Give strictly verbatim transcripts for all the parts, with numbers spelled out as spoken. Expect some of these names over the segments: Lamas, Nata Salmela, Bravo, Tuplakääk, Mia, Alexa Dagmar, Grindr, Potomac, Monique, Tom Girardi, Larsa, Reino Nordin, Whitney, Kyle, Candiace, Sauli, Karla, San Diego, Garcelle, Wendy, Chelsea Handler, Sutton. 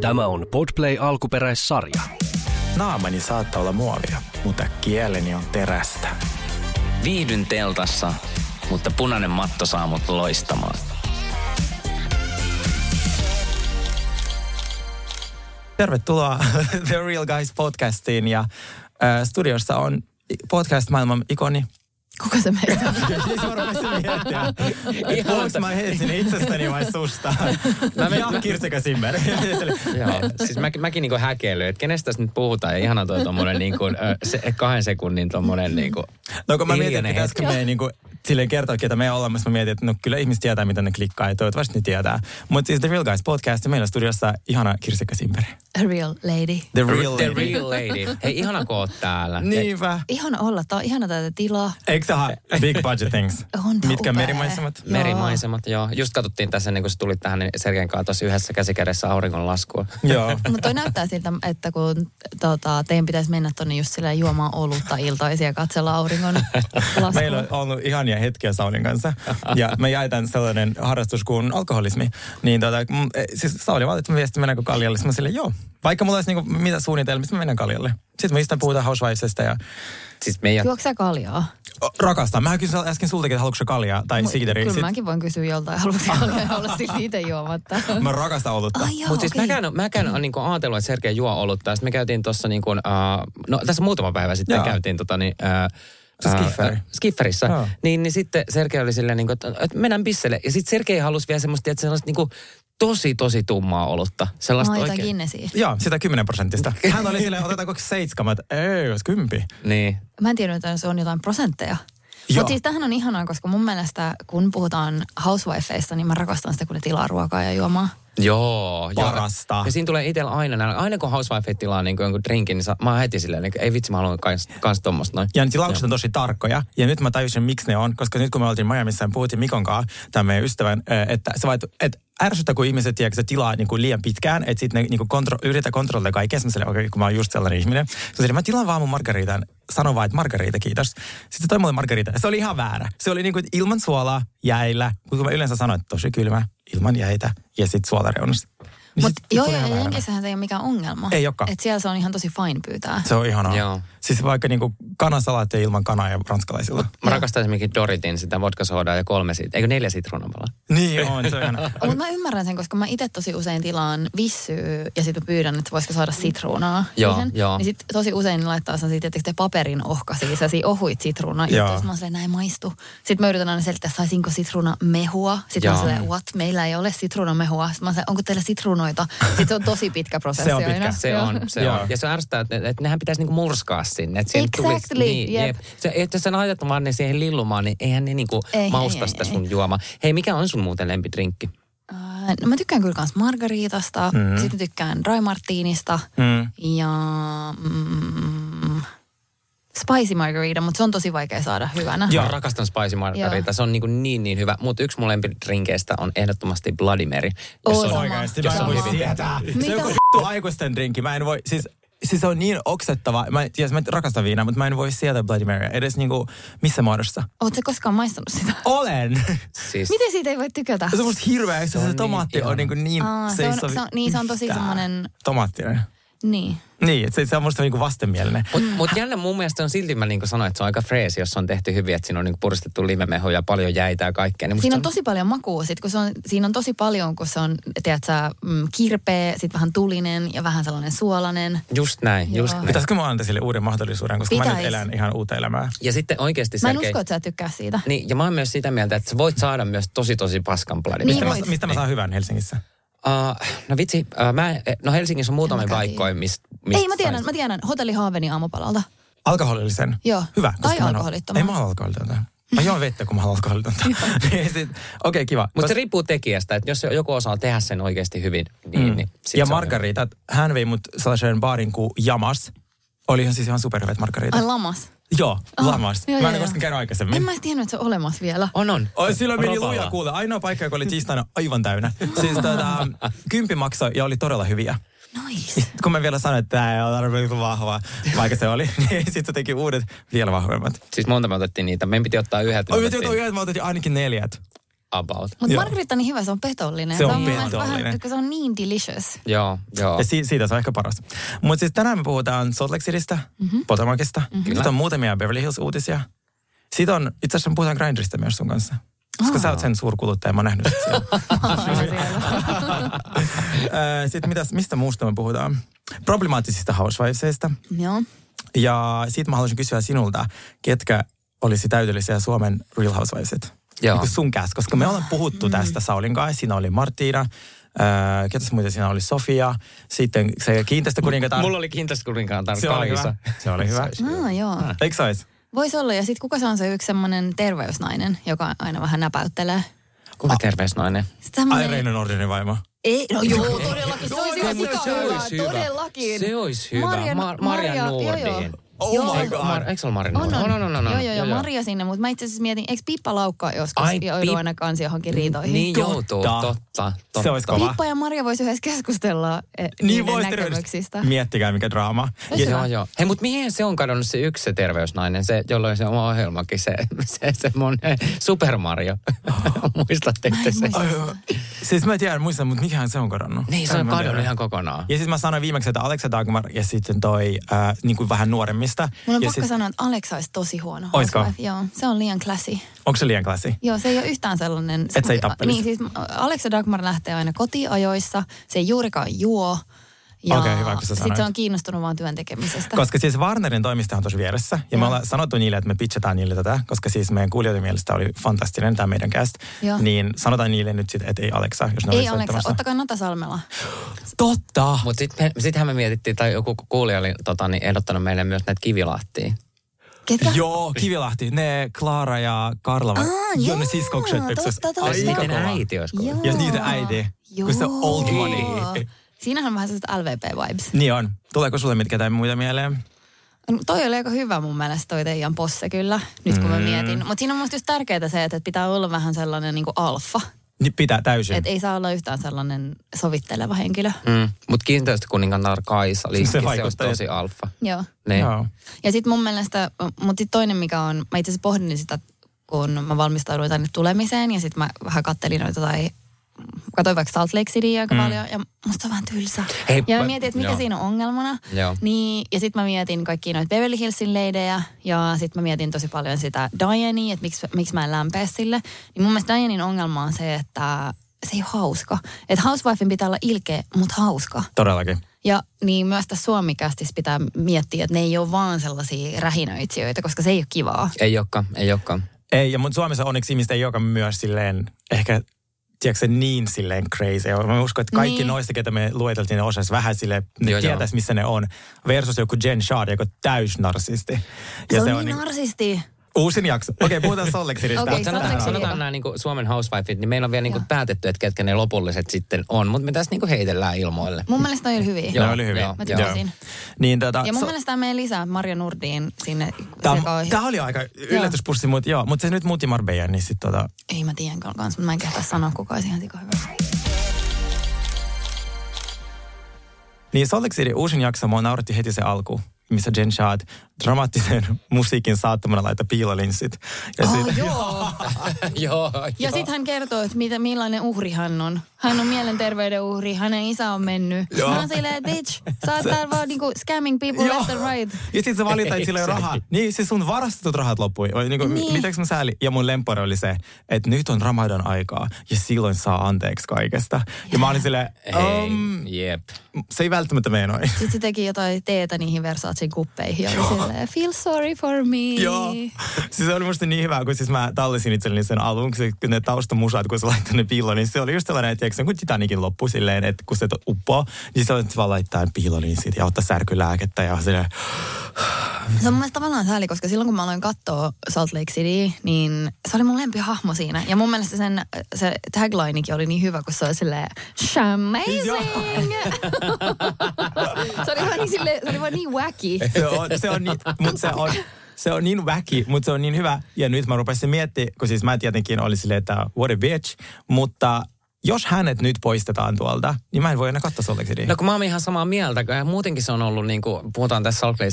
Tämä on Podplay-alkuperäissarja. Naamani saattaa olla muovia, mutta kieleni on terästä. Viihdyn teltassa, mutta punainen matto saa mut loistamaan. Tervetuloa The Real Guys -podcastiin, ja äh, studiossa on podcast-maailman ikoni. Kuka se meitä on? Mä rupesin miettiä. Puhuinko mä heisin itsestäni vai susta? Ja Kirsikä Simmer. Siis mäkin niinku häkeilyin, että kenestä tässä nyt puhutaan. Ja ihana toi tommonen niinku kahden sekunnin tommonen niinku... No kun mä mietin, että pitäisikö me niinku silleen kertoa, ketä me ollaan, mutta mä mietin, että no kyllä ihmiset tietää, mitä ne klikkaa, ja toivottavasti ne tietää. Mutta siis The Real Guys -podcast, ja meillä studiossa ihana Kirsikä Simmer. A real lady. The real lady. The real lady. Hei, ihana kun oot täällä. Niinpä. Ihana olla, tää on ihana tätä tilaa. Eikö se ole big budget things? Mitkä merimaisemat? Merimaisemat, joo. Just katsottiin tässä, niin kun sä tulit tähän, niin Sergein kanssa tuossa yhdessä käsikädessä auringonlaskua. Joo. Mutta toi näyttää siltä, että kun tota, teidän pitäisi mennä tonne just silleen juomaan olutta iltaisin ja katsella auringonlaskua. Meillä on ollut ihania hetkiä Saulin kanssa. Ja me jaetaan sellainen harrastus kuin alkoholismi. Niin tota, siis Sauli valitti viesti, mennäänkö kaljalle? Mä silleen, joo. Vaikka mulla olisi niinku mitä suunnitelmista, mä mennään kaljalle. Sitten me istään puhutaan Housewivesista ja... Siis meidän... Juokko sä kaljaa? Rakastan. Mähän kysyin äsken sultakin, että haluatko sä kaljaa tai siideriä. Kyllä sit... mäkin voin kysyä joltain, haluatko sä kaljaa olla siis itse juomatta. Mä rakastan olutta. Ai joo, mut siis okay. Mäkään, mäkään mm. on niinku ajatellut, että Sergei juo olutta. Sitten me käytiin tossa niinku, uh, no tässä muutama päivä sitten Jaa. käytiin tota niin... Uh, Skifferi. Äh, Skifferissä. Oh. Niin, niin sitten Sergei oli silleen, niin että mennään bisselle. Ja sitten Sergei halusi vielä semmoista, että sellaista niin tosi, tosi tummaa olutta. Sellaista oikein. Noita Guinnessiä. Joo, sitä kymmenen prosenttista. Hän oli silleen, otetaanko seitskamat? Ei, jos kympi. Niin. Mä en tiedä, että se on jotain prosentteja. Mutta siis tämähän on ihanaa, koska mun mielestä kun puhutaan housewifeista, niin mä rakastan sitä, kun ne tilaa ruokaa ja juomaa. Joo. Parasta. Ja, ja siinä tulee itsellä aina, aina kun housewife tilaa niin jonkun drinkin, niin sa, mä oon heti silleen, niin, ei vitsi, mä haluan kans, kans tommoista noin. Ja ne tilaukset on tosi tarkkoja, ja nyt mä tajusin, miksi ne on, koska nyt kun me oltiin Miamissa ja puhuttiin Mikon kanssa, tämän meidän ystävän, että se vaihtui, että ärsyttää, kun ihmiset tiedät, se tilaa niin kuin liian pitkään, että sitten ne niin kuin kontro, yritetään kontrolloida kaikkea. Mä sanoin, okei, okay, kun mä oon just sellainen ihminen. Sitten mä tilaan vaan mun margaritan. Sano vaan, että margarita, kiitos. Sitten toi mulle margarita. Se oli ihan väärä. Se oli niin kuin ilman suolaa, jäillä. Kun mä yleensä sanoin, että tosi kylmä, ilman jäitä ja sitten suolareunasta. Mutta joo, joo, Jenkissähän se ei ole mikään ongelma. Ei olekaan. Että siellä se on ihan tosi fine pyytää. Se on ihanaa. Joo. Siis vaikka niinku kanasalaatteja ilman kanaa ja ranskalaisilla. Mä rakastan esimerkiksi Doritin sitä vodkasoodaa ja kolme siitä, eikö neljä sitruunapalaa. Niin on, se on ihanaa. Mutta mä ymmärrän sen, koska mä itse tosi usein tilaan vissyä ja sitten pyydän, että voisiko saada sitruunaa. Joo, siihen. Joo. Niin sitten tosi usein laittaa sen siitä, että paperin ohkaisia, sellaisia ohuit sitruunaa. Ja sitten mä oon silleen, näin maistu. Sitten mä yritän aina selittää, että saisinko sitruunamehua. Sitten mä oon silleen, what? Meillä ei ole sitruunamehua. Sitten mä oon silleen, onko teillä sitruunoita? Sitten se on tosi pitkä prosessi. Se on pitkä. Se on, se on. Ja se ärsyttää, että, että nehän pitäisi niinku murskaa sinne. Että exactly, niin, jep. jep. Se, että sä laitat vaan ne siihen lillumaan, niin eihän ne niinku ei, mausta sitä sun juomaa. Hei, mikä on sun muuten lempidrinkki? No mä tykkään kyllä kans margaritasta, mm. sitten tykkään dry martinista mm. ja mm, spicy margarita, mutta se on tosi vaikea saada hyvänä. Joo, rakastan spicy margarita. Se on niin, niin, niin hyvä. Mutta yksi mun lempidrinkeistä on ehdottomasti Bloody Mary. Oo, sama. Oikeasti, mä en voi sietää. Se on joku aikuisten drinki. Mä en voi, siis... Siis se on niin oksettava. Mä, yes, mä rakastan viinaa, mutta mä en voi sieltä Bloody Marya edes niinku missä muodossa. Ootko sä koskaan maistanut sitä? Olen! Siis. Miten siitä ei voi tykätä? Se on musta hirveä, se, se niin tomaatti ihan. On niinku niin... Aa, se on, se on, se on, niin, se on tosi semmoinen... Tomaattinen. Niin. Niin, että se, se on musta niinku vastenmielinen. Mutta mut jälle mun mielestä on silti, mä niinku sanoin, että se on aika freesi, jos se on tehty hyvin, että siinä on niinku puristettu limemehoja ja paljon jäitä ja kaikkea. Niin siinä on, on tosi paljon makua sit, kun se on, siinä on tosi paljon, kun se on, tiedätkö, kirpeä, sit vähän tulinen ja vähän sellainen suolainen. Just näin, joo. Just näin. Pitäisikö mä antaa sille uuden mahdollisuuden, koska Pitäis. Mä nyt elän ihan uutta elämää. Ja sitten oikeesti Sergei... Mä en usko, että sä tykkää siitä. Niin, ja mä oon myös sitä mieltä, että sä voit saada myös tosi, tosi paskan bladin. Niin mistä, mistä mä saan hyvän Helsingissä? Uh, no vitsi, uh, mä, no Helsingissä on muutamia paikkoja, mistä... Mist Ei, mä tiedän, sais. mä tiedän. Hotelli Haaveni aamupalalta. Alkoholillisen? Joo. Hyvä. Tai alkoholittoman. Ei mä ole alkoholittonta. Mä joon vettä, kun mä olen alkoholittonta. Okei, okay, kiva. Mutta Kos... se riippuu tekijästä, että jos joku osaa tehdä sen oikeasti hyvin, niin... Mm. niin ja margarita, hän vei mut sellaisen baarin kuin Jamas. Oli ihan siis ihan superhyvät margaritat. Ai Lamas. Joo, Aha, Lamas. Joo, mä en ole koskaan käynyt aikaisemmin. En mä edes tiennyt, että se on olemassa vielä. On, on. O, silloin meni luja kuule. Ainoa paikka, joka oli tiistaina aivan täynnä. Siis tota, kympi maksoi ja oli todella hyviä. Nice. Kun mä vielä sanoin, että tää ei ole tarpeeksi vahvaa, vaikka se oli, niin sitten se teki uudet vielä vahvemmat. Siis monta me otettiin niitä. Meidän piti ottaa yhdet. Me otettiin yhdet, me otettiin ainakin neljät. about. Mutta Margarita on niin hyvä, se on petollinen. Se on, se on petollinen. Vähän, se on niin delicious. Joo, joo. Ja si- siitä se on ehkä paras. Mutta siis tänään me puhutaan Salt Lake Citystä, mm-hmm. Potomacista. Mm-hmm. Nyt on muutamia Beverly Hills uutisia. Siitä on, itse asiassa me puhutaan Grindrista myös sun kanssa. Koska oh. sä oot sen suurkuluttaja, mä oon nähnyt siellä. Sitten mitäs, mistä muusta me puhutaan? Problemaattisista housewivesista. Joo. Ja siitä mä haluaisin kysyä sinulta, ketkä olisi täydellisiä Suomen Real Housewivesit? Joo. Niin sun käs, koska me ollaan puhuttu mm. tästä Saulin kanssa. Siinä oli Martina, äh, ketäs muuten siinä oli Sofia, sitten se kiinteistökuningatar. M- mulla oli kiinteistökuningatar. Se oli hyvä. Se oli hyvä. No joo. Ah. Eikö se olisi? Voisi olla. Ja sitten kuka se on se yksi semmoinen terveysnainen, joka aina vähän näpäyttelee? Kuka terveysnainen? Ai Reino Nordinin vaimo. Ei, no joo, todellakin. Se olisi ihan hyvä. Todellakin. Se olisi hyvä. Marja Nordin. Oh joo, my god. Mar- eikö se ole Marja Nordin? On, on. on, on, on, on. Joo, joo, joo, joo, Marja sinne. Mutta mä itse asiassa mietin, eikö Pippa laukkaa joskus Ai, ja oilu aina kansi johonkin riitoihin? Niin joutuu, totta, totta. Se olisi kova. Pippa ja Marja vois yhdessä keskustella eh, niin niiden näkemyksistä. Miettikää mikä draama. Ja, joo, joo. Hei, mutta mihin se on kadonnut se yksi se terveysnainen, se, jolloin se oma ohjelmakin, se, se semmoinen Super Mario. Muistatteko te sen? Siis mä en tiedä, muistan, mutta mikähän se on kadonnut. Niin, se on kadonnut ihan kokonaan. Ja siis mä sanoin viimeksi, että Alexa Dagmar ja sitten toi äh, niin kuin vähän nuoremmin. Mulla on pakko sit... sanoa, että Alexa olisi tosi huono. Oisko? Joo, se on liian classy. Onko se liian classy? Joo, se ei ole yhtään sellainen... Että se ei tappelisi? Niin, siis Alexa Dagmar lähtee aina kotiajoissa, se ei juurikaan juo. Ja okay, hyvä, kun sä sanoit. Sit se on kiinnostunut vaan työn tekemisestä. Koska siis Warnerin toimista on tuossa vieressä. Ja, ja me ollaan sanottu niille, että me pitchataan niille tätä, koska siis meidän kuulijoiden mielestä oli fantastinen tämä meidän cast. Ja. Niin sanotaan niille nyt sitten, että ei Alexa, jos ne ei Alexa, ottakaa Nata Salmela. Totta! Mutta sitten sittenhän me mietittiin, tai joku kuulija oli tota, niin ehdottanut meille myös näitä Kivilahtia. Ketä? Joo, Kivilahti. Ne Klaara ja Karla. Ah, joo, ne siskokset. Ai niiden äiti joskus. Ja niiden äiti. Kun se old money. Siinähän on vähän sellaiset L V P-vibes. Niin on. Tuleeko sulle mitkä tai muita mieleen? No, toi oli aika hyvä mun mielestä, toi teidän posse kyllä, nyt kun mm. mä mietin. Mutta siinä on musta just tärkeää se, että pitää olla vähän sellainen niinku alfa. Niin pitää täysin. Että ei saa olla yhtään sellainen sovitteleva henkilö. Mm. Mutta kiinteistökuningatar Kaisa, eli se, se on tosi alfa. Joo. Niin. Joo. Ja sitten mun mielestä, mutta toinen mikä on, mä itse asiassa pohdin sitä, kun mä valmistauduin tänne tulemiseen ja sitten mä vähän kattelin noita tai... Katoin vaikka Salt Lake Cityä aika mm. paljon ja musta on vähän tylsä. Hei, ja mä mietin, että mikä joo. siinä on ongelmana. Niin, ja sit mä mietin kaikkia noita Beverly Hillsin leidejä ja sit mä mietin tosi paljon sitä Dianea, että miksi, miksi mä en lämpää sille. Niin mun mielestä Dianein ongelma on se, että se ei ole hauska. Että housewifen pitää olla ilkeä, mutta hauska. Todellakin. Ja niin myös tässä Suomi-kästissä pitää miettiä, että ne ei ole vaan sellaisia rähinöitsijöitä, koska se ei ole kivaa. Ei olekaan, ei olekaan. Ei, ja mutta Suomessa onneksi ihmistä ei olekaan myös silleen ehkä... Tiedätkö se niin silleen crazy? Mä uskon, että kaikki niin. noista, ketä me lueteltiin, ne osaisi vähän silleen, ne joo, tietäisi, joo. missä ne on. Versus joku Jen Shah, joka on täysnarsisti. Ja se, se on niin narsisti. Uusin jakso. Okei, okay, puhutaan Salt Lake Citystä. Okay, sanotaan, sanotaan nämä niin Suomen housewifeit, niin meillä on vielä niin päätetty, että ketkä ne lopulliset sitten on. Mutta me tässä niin heitellään ilmoille. Mun mielestä ne oli hyviä. Joo, ne oli hyviä. Joo, mä tykkäsin. Niin, tota, ja mun so... mielestä tämä meidän lisää Marja Nordin sinne. Tämä oli... oli aika yllätyspussi, mutta joo. Mutta se nyt muutti Marbella, niin sitten tota... Ei mä tiedän kyllä kanssa, mutta mä en kehtaa sanoa kukaan olisi ihan sikahyvä. Niin Salt Lake City uusin jakso, mua nauratti heti se alku. Missä Jen Shah dramaattisen musiikin saattamana laita piilolinssit. Ja oh, sit... joo. joo, ja sitten hän kertoo, että mitä, millainen uhri hän on. Hän on mielenterveyden uhri, hänen isä on mennyt. Joo. Mä oon silleen, bitch, sä oot täällä vaan niinku scamming people joo. left and right. Ja sit sä valitaan, että sillä ei ole rahaa. Niin, siis sun varastetut rahat loppui. Niinku, niin. Mitäks mä sääli? Ja mun lempari oli se, että nyt on Ramadan aikaa ja silloin saa anteeksi kaikesta. Ja, ja mä olin silleen, um, yep. se ei välttämättä meinoi. Sitten se teki jotain teetä niihin Versace. Kuppeihin ja oli silleen, feel sorry for me. Joo. Siis se oli musta niin hyvä, kun siis mä tallisin itselleni sen alun, kun ne taustamusat, kun se laittoi ne piiloon, niin se oli just sellainen, että kun Titanikin loppui silleen, että kun se uppoo, niin se on vaan laittaa piiloon siitä ja ottaa särkylääkettä ja silleen. Se on mun mielestä tavallaan sääli, koska silloin kun mä aloin katsoa Salt Lake City, niin se oli mun lempihahmo siinä. Ja mun mielestä sen, se taglinekin oli niin hyvä, kun se oli silleen, shamazing! Se oli vaan niin silleen, se oli vaan niin wacky. Se on, se on, mutta se on, se on niin väki, mutta se on niin hyvä. Ja nyt mä rupesin miettimään, kun siis mä tietenkin olin silleen, että what a bitch, mutta jos hänet nyt poistetaan tuolta, niin mä en voi enää katsoa Salt Lake City. No kun mä oon ihan samaa mieltä, kun muutenkin se on ollut, niin kuin, puhutaan tässä Salt Lake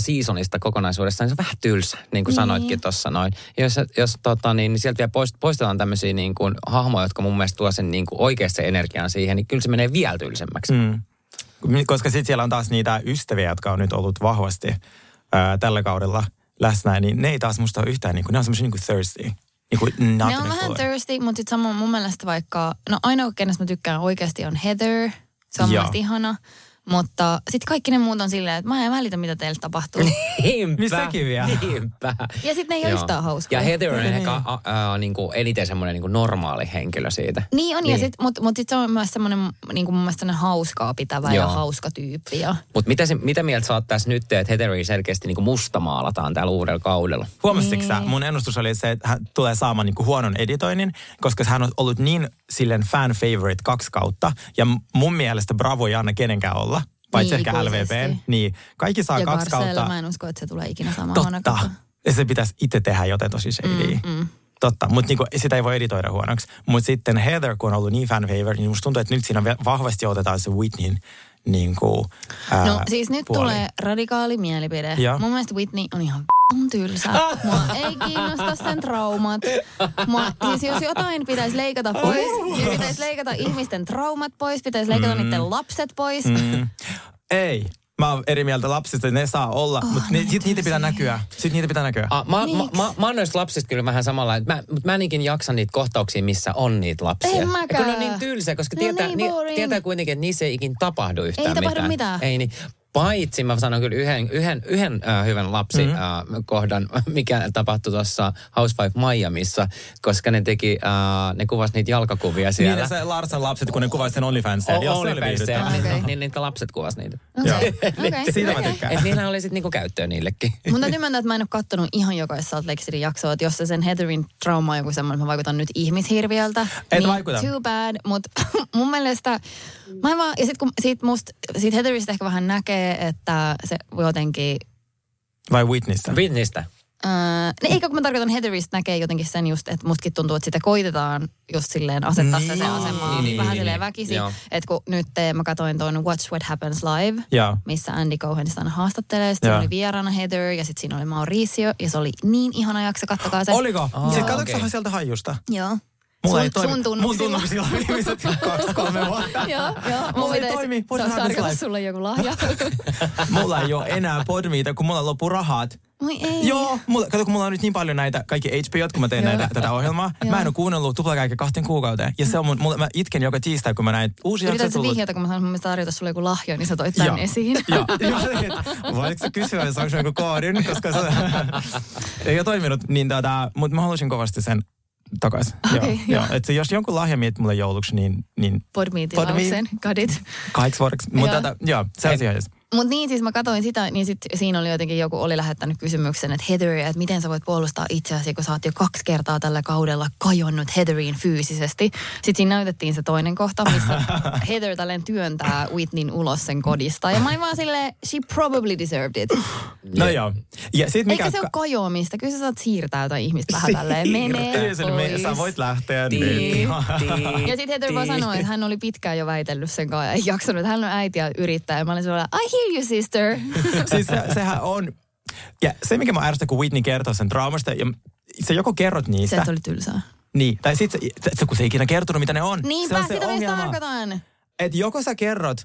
Seasonista kokonaisuudessaan, niin se on vähän tylsä, niin kuin niin. sanoitkin tuossa noin. Jos, jos tota, niin, niin sieltä vielä poist, poistetaan tämmöisiä niin kuin, hahmoja, jotka mun mielestä tuo sen niin kuin, oikeasta energiaan siihen, niin kyllä se menee vielä tylsemmäksi. Mm. Koska sitten siellä on taas niitä ystäviä, jotka on nyt ollut vahvasti ää, tällä kaudella läsnä, niin ne ei taas musta yhtään, niin kuin, ne on semmoisia niin kuin thirsty. Niin ne on vähän thirsty, mutta sitten samoin mun mielestä vaikka, no ainoa kenestä mä tykkään oikeasti on Heather, se on mun mielestä ihana, mutta sitten kaikki ne muut on silleen, että mä en välitä mitä teille tapahtuu. Niinpä. Missäkin vielä. Niinpä. Ja sitten ne ei ole yhtään hauskaa. Ja Heather on ehkä niinku eniten semmoinen niinku normaali henkilö siitä. Niin on, niin. ja sitten, mutta mut sitten se on myös semmoinen niinku mun mielestä hauskaa pitävä Joo. ja hauska tyyppi. Ja... Mutta mitä, mitä mieltä sä oot tässä nyt, että Heatheri selkeästi niinku mustamaalataan täällä uudella kaudella? Huomasitko sä? Mun ennustus oli se, että hän tulee saamaan niinku huonon editoinnin, koska hän on ollut niin silleen fan favorite kaksi kautta. Ja mun mielestä Bravo ei anna kenenkään olla. Paitsi niin, ehkä L V P, niin kaikki saa ja kaksi kautta. Ja mä en usko, että se tulee ikinä samaan. Totta. Ja se pitäisi itse tehdä joten tosi shadyin. Mm, mm. Totta, mutta niinku, sitä ei voi editoida huonoksi. Mutta sitten Heather, kun on ollut niin fan favorite, niin musta tuntuu, että nyt siinä vahvasti otetaan se Whitneyn niinku, ää, No siis nyt puoli. Tulee radikaali mielipide. Ja. Mun mielestä Whitney on ihan on tylsä. Mua ei kiinnosta sen traumat. Mua, siis jos jotain pitäisi leikata pois, niin pitäisi leikata ihmisten traumat pois, pitäisi leikata mm. niiden lapset pois. Mm. Ei. Mä oon eri mieltä lapsista, ne saa olla, oh, mutta ni, sit niitä pitää näkyä. Sit niitä pitää näkyä. Ah, mä, mä, mä, mä oon noista lapsista kyllä vähän samalla, mä, mutta mä niinkin jaksan niitä kohtauksia, missä on niitä lapsia. En mäkään. Kun on niin tylsä, koska no tietää, niin ni, tietää kuitenkin, että niissä ei ikin tapahdu yhtään mitään. Ei tapahdu mitään. mitään. Ei niin. Paitsi mä sanon kyllä yhden, yhden, yhden äh, hyvän lapsikohdan, mm-hmm. äh, mikä tapahtui tuossa Housewife Miamissa, koska ne teki, äh, ne kuvasi niitä jalkakuvia siellä. Niin se Larsan lapset, kun ne kuvasi sen OnlyFansia. Oh, OnlyFansia, okay. niin, niin niitä lapset kuvasi niitä. Okay. okay. Siitä okay. mä tykkään. Et niillä oli sitten niinku käyttöä niillekin. Mun täytyy mennä, että mä en ole kattonut ihan jokaisessa Salt Lake Cityn jaksoa, että jos se sen Heatherin trauma on joku semmoinen, että mä vaikutan nyt ihmishirviöltä. Et niin vaikuta. Too bad, mutta mun mielestä, mä en vaan, ja sit kun siitä musta, siitä Heatherista ehkä vähän näkee, että se jotenkin... Vai Whitneystä? Whitneystä. Öö, ne, eikä kun mä tarkoitan Heatherista näkee jotenkin sen just, että mustakin tuntuu, että sitä koitetaan just silleen asettaa niin. se asemaan niin, vähän niin, silleen niin. väkisin. Että kun nyt mä katsoin tuon Watch What Happens Live, ja. missä Andy Cohenista aina haastattelee. Sitten oli vieraana Heather ja sitten siinä oli Mauricio ja se oli niin ihana jakso, kattokaa se. Oliko? Oh, sitten katsoinko okay. sieltä hajusta? Joo. Mulla sun, sun tunnuksilla. Mun tunnuksilla viimeiset kaksi, kolme vuotta. Joo, joo. Mulla ei toimi. Tarkoita sulle joku lahja. Mulla ei ole enää podmiita, kun mulla loppuu rahat. Moi ei. Joo, mulla, kato kun mulla on nyt niin paljon näitä kaikki H B O:t, kun mä teen näitä, tätä ohjelmaa. Joo. Mä en ole kuunnellut tuplakäikä kahteen kuukauteen. Ja se on mun, mulla, mä itken joka tiistai, kun mä näin uusia jaksoja tullut. Yrität se vihjata, kun mä sanon, että mä tarjota sulle joku lahja, niin sä toit tän esiin. Joo, voitko sä kysyä, jos onko joku koodin, koska se ei ole toiminut. Niin tota, mutta mä halusin kovasti sen. Takaisin. Okay, joo. joo. Että jos jonkun lahja mietit mulle jouluksi, niin... niin Podmiitilauksen, kadit. Kahdeksi vuodeksi. Mutta joo, joo se on sijaisesti. Mutta niin, siis mä katsoin sitä, niin sit siinä oli jotenkin joku oli lähettänyt kysymyksen, että Heather, että miten sä voit puolustaa itseäsi, kun sä oot jo kaksi kertaa tällä kaudella kajonnut Heatheriin fyysisesti. Sitten siinä näytettiin se toinen kohta, missä Heather tälleen työntää Whitneyn ulos sen kodista. Ja mä olin vaan silleen, she probably deserved it. No yeah. joo. Ja sit mikä... Eikä se ole kajoamista, kyllä sä saat siirtää jotain ihmistä vähän tälleen. Menee pois. Sä voit lähteä nyt. Ja sit Heather vaan sanoi, että hän oli pitkään jo väitellyt sen kanssa ja ei jaksanut. Hän on äiti ja yrittää ja mä olin sellainen, you sister. siis se, sehän on, ja se mikä mä ärsytän, kun Whitney kertoo sen traumasta, ja sä joko kerrot niistä. Se, että oli tylsää. Niin, tai sit se, kun se ei ikinä kertonut, mitä ne on. Niinpä, se on se sitä ongelma. Meistä tarkoitan. Että joko sä kerrot,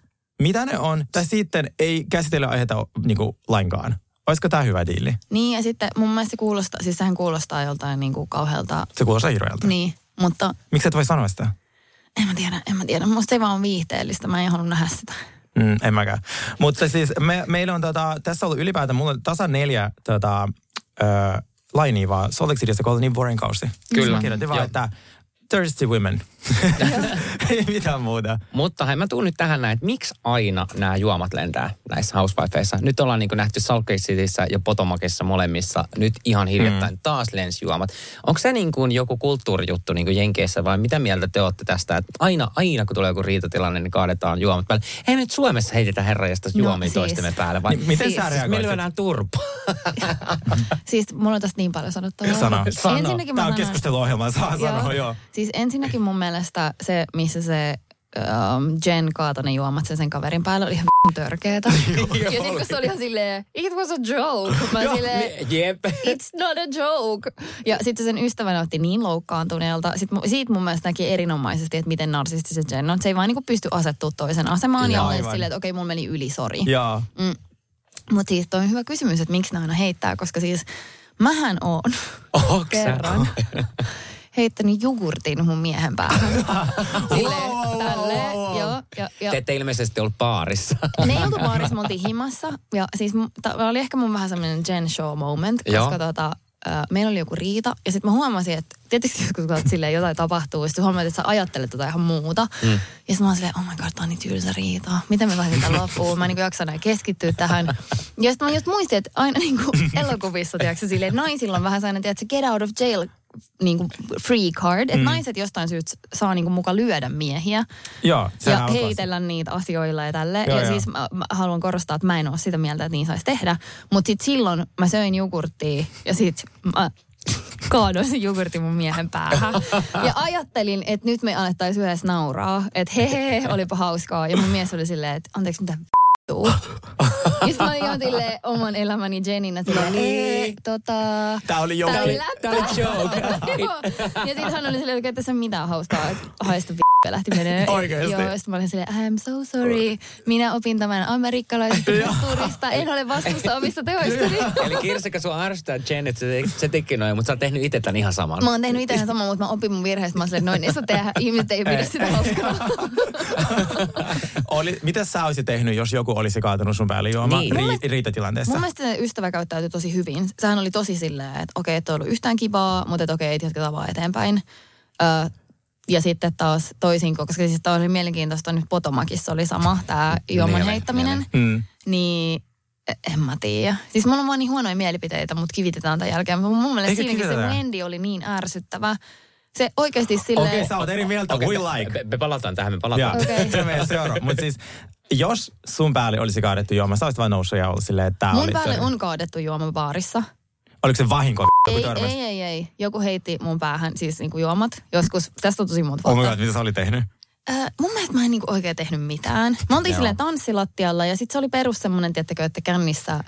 mitä ne on, tai sitten ei käsitellä aiheita niinku lainkaan. Olisiko tää hyvä diili? Niin, ja sitten mun mielestä se kuulostaa, siis sehän kuulostaa joltain niinku kauhealta. Se kuulostaa hirveältä. Niin, mutta... Miksi et voi sanoa sitä? En mä tiedä, en mä tiedä. Musta se vaan on viihteellistä, mä en halunnut nähdä sitä. Mm, en mäkään. Mutta siis me, meillä on tota, tässä ollut ylipäätään, mulla on tasa neljä tota, ö, lainia vaan Salt Lake Citystä, kun oli niin boring kausi. Kyllä. Mä kirjoitin vaan, että thirsty women. Ei mitään muuta. Mutta hei, mä tuun nyt tähän näin, että miksi aina nämä juomat lentää näissä housewifeissa? Nyt ollaan niin kuin nähty Salt Lake Cityssä ja Potomacissa molemmissa nyt ihan hiljattain mm. taas lensi juomat. Onko se niin kuin joku kulttuurijuttu niin kuin Jenkeissä vai mitä mieltä te olette tästä? Että aina, aina kun tulee joku riitatilanne, niin kaadetaan juomat päälle. Hei, nyt Suomessa heitetä herrajasta juomia no, toistemme siis. päälle. Vai? Niin, miten siis, sä reagoisit? Me lyödään turpaa. siis mulla on tästä niin paljon sanottavaa. Sano. Sano. Tämä on keskusteluohjelma, saa sanoa, joo. Siis ensinnäkin mun mielestä se, missä se um, Jen kaatoi ne juomat sen, sen kaverin päälle, oli ihan törkeetä. Ja sitten kun se oli ihan silleen, it was a joke. Mä silleen, yep. It's not a joke. Ja sitten sen ystävän otti niin loukkaantuneelta. Sitten siitä mun mielestä näki erinomaisesti, että miten narsistiset Jen on. Se ei vaan niinku pysty asettua toisen asemaan ja ole silleen, että okei, okay, mun meni yli, sori. Jaa. Mm. Mutta siis toi on hyvä kysymys, että miksi ne aina heittää, koska siis mähän oon kerran heittänyt jogurtin mun miehen päähän. Silleen, tälleen, joo. Ja, ja. Te ette ilmeisesti ollut baarissa. Me ei oltu baarissa, me oltiin himassa. Ja siis t- oli ehkä mun vähän semmoinen Jen Shah moment, koska tota, äh, meillä oli joku riita. Ja sit mä huomasin, että tietysti joskus kun silleen jotain tapahtuu, sit huomasin, että sä ajattelet jotain ihan muuta. Mm. Ja sit mä oon silleen, oh my god, tää on niin tylsä riita. Miten me lähdetään loppuun? Mä en niin jaksa näin keskittyä tähän. Ja sit mä just muistin, että aina niin kuin elokuvissa, tiiäksä, silleen naisilla on vähän sellainen, tiiäksä, get out of jail niinku free card, että mm. naiset jostain syystä saa niinku muka lyödä miehiä joo, ja heitellä se. Niitä asioilla ja tälleen. Ja joo. Siis mä, mä haluan korostaa, että mä en ole sitä mieltä, että niin saisi tehdä. Mutta sit silloin mä söin jogurttia ja sit mä kaadoin sen jogurtin mun miehen päähän. Ja ajattelin, että nyt me alettaisiin yhdessä nauraa, että hehehe, olipa hauskaa. Ja mun mies oli silleen, että anteeksi, mitä tuu. Ja mä olin ihan silleen oman elämäni Jeninä silleen, niin, tota... Tää oli jokin. Tää oli joke. Ja sit hän oli silleen, että tässä on mitään hauskaa, että haista p***, lähti menee. Oikeesti. Joo, ja sit mä olin silleen, I'm so sorry, minä opin tämän amerikkalaisesta kulttuurista, en ole vastuussa omista teoistani. Eli Kirsikka, sua arvostaa Jen, että se teki noin, mutta sä oot tehnyt itse tämän ihan saman. Mä oon tehnyt itse ihan saman, mutta mä opin mun virheistä, mä oon silleen, noin, ei sä tehdä, ihmiset ei pidä sitä hauskaa. Mitäs sä oisit tehnyt, jos joku olisi kaatanut sun päälle juomaan niin. ri- riitatilanteessa? Mun mielestä se ystävä käyttäytyi tosi hyvin. Sehän oli tosi silleen, että okei, et ole ollut yhtään kivaa, mutta et okei, et jatketaan vaan eteenpäin. Ö, ja sitten taas toisinko, koska siis tämä oli mielenkiintoista, nyt Potomacissa oli sama tämä juoman niin, heittäminen. Niin, niin en mä tiedä. Siis mulla on vaan niin huonoja mielipiteitä, mutta kivitetään tämän jälkeen. Mun mielestä siinäkin se Wendy oli niin ärsyttävä. Se oikeasti silleen... Okei, okay, sä oot eri mieltä, okay, we like. Me, me palataan tähän, me palataan. Okay. Se meidän seuraa, mutta siis... Jos sun päälle olisi kaadettu juoma, sä olisit vaan noussut ja ollut silleen, että tää mun oli... Mun päälle törmä. On kaadettu juoma baarissa. Oliko se vahinko? Ei, ei, ei, ei. Joku heitti mun päähän siis niinku juomat. Joskus, tästä on tosi monta vuotta. Oh my god, mitä sä oli tehnyt? Äh, mun mielestä mä en niinku oikein tehnyt mitään. Mä oltiin silleen tanssilattialla ja sit se oli perus semmonen, tiettäkö, että kännissä...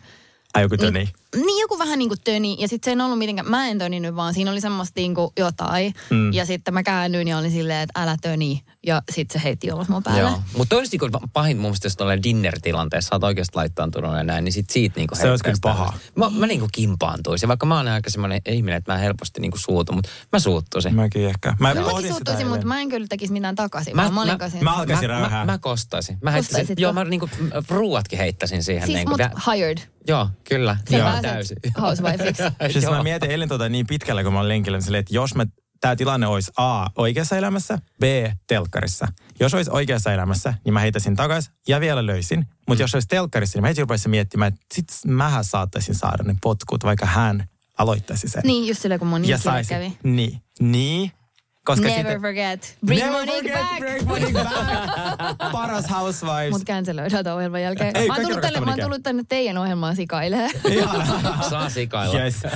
Ai joku töni. Ni, niin joku vähän niinku töni ja sit se ei ollut mitenkään, mä en töninyt vaan siinä oli semmoista niinku jotain mm. ja sitten mä käännyin ja olin silleen, että älä töni ja sit se heitti jollas mun päälle. Joo, mutta toisin kuin pahin mun mielestä, jos tolleen dinner-tilanteessa sä oot oikeesti laittaantunut ja näin, niin sit siitä niinku se olisi kyllä paha. Mä, mä niinku kimpaantuisin, vaikka mä oon aika semmonen ihminen, että mä helposti niinku suutun, mutta mä suuttuisin. Mäkin ehkä. Mä mäkin suuttuisin, mutta mä en kyllä tekisi mitään takaisin. Mä, mä, mä, mä alkaisin räyhää. Mä, mä kostaisin. Mä heittäisin, joo mä niinku ruuatkin heittäisin siihen. Siis niinku, mut hired. Joo, kyllä. Se on täysin. Housewifeiksi. Siis mä mietin eilen tuota niin pitkällä, kun mä olen lenkillä, että jos mä, tää tilanne olisi A, oikeassa elämässä, B, telkkarissa. Jos olisi oikeassa elämässä, niin mä heitäisin takaisin ja vielä löisin. Mutta mm. jos olisi telkkarissa, niin mä heti rupaisin miettimään, että sit mähän saattaisin saada ne potkut, vaikka hän aloittaisi sen. Niin, just silleen, kun Monique kävi. Niin, niin. Koska never sitten, forget. Bring never Monique back. Bring Monique back. Paras Housewives. Mut canceloidaan tämän ohjelman jälkeen. Ei, mä oon tullut, tälle, mä oon tullut tänne teidän ohjelmaan sikailemaan. Saa sikailla. Yes. Uh,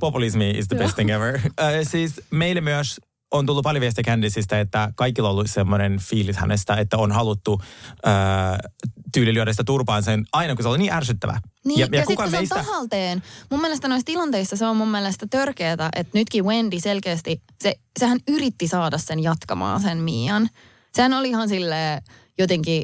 populismi is the best thing ever. Uh, siis meille myös on tullut paljon viestiä Candiacesta, että kaikilla on ollut semmoinen fiilis hänestä, että on haluttu uh, tyyli lyödä sitä turpaan sen aina, kun se oli niin ärsyttävää. Niin, ja, ja, ja sitten kun se meistä... on tahalteen. Mun mielestä noissa tilanteissa se on mun mielestä törkeätä, että nytkin Wendy selkeästi, se, sehän yritti saada sen jatkamaan sen Mian. Sehän oli ihan silleen jotenkin,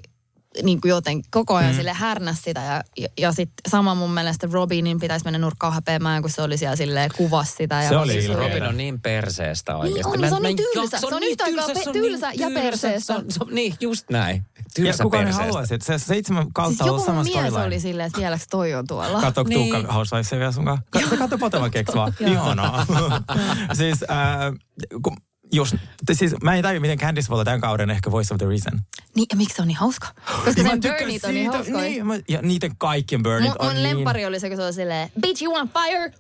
niin kuin joten koko ajan mm. silleen härnäs sitä. Ja, ja, ja sitten sama mun mielestä Robinin pitäisi mennä nurkkaan häpeämään, kun se oli siellä silleen kuvasi sitä. Ja se oli silleen. Robin on niin perseestä oikeasti. Niin on, se on niin tylsä. Se on niin tylsä, tylsä ja perseestä. Niin, just näin. Ja kukaan haluaisi, että se seitsemän kautta on ollut sama storyline. Siis joku mies oli silleen, että vieläks toi on tuolla. Katso Tuukka Housewivesiä vielä sunkaan. Katso, katso Potomaceksi vaan. Ihanaa. Siis, just, siis mä en tajua, miten Candiace voi olla tämän kauden ehkä Voice of the Reason. Niin, ja miksi se on niin hauska? Koska sen burnit on niin hauskoja. Niin, mä, ja niiden kaikkien burnit mun, on mun niin... Mun lemppari oli se, kun se oli silleen, bitch, you want fire?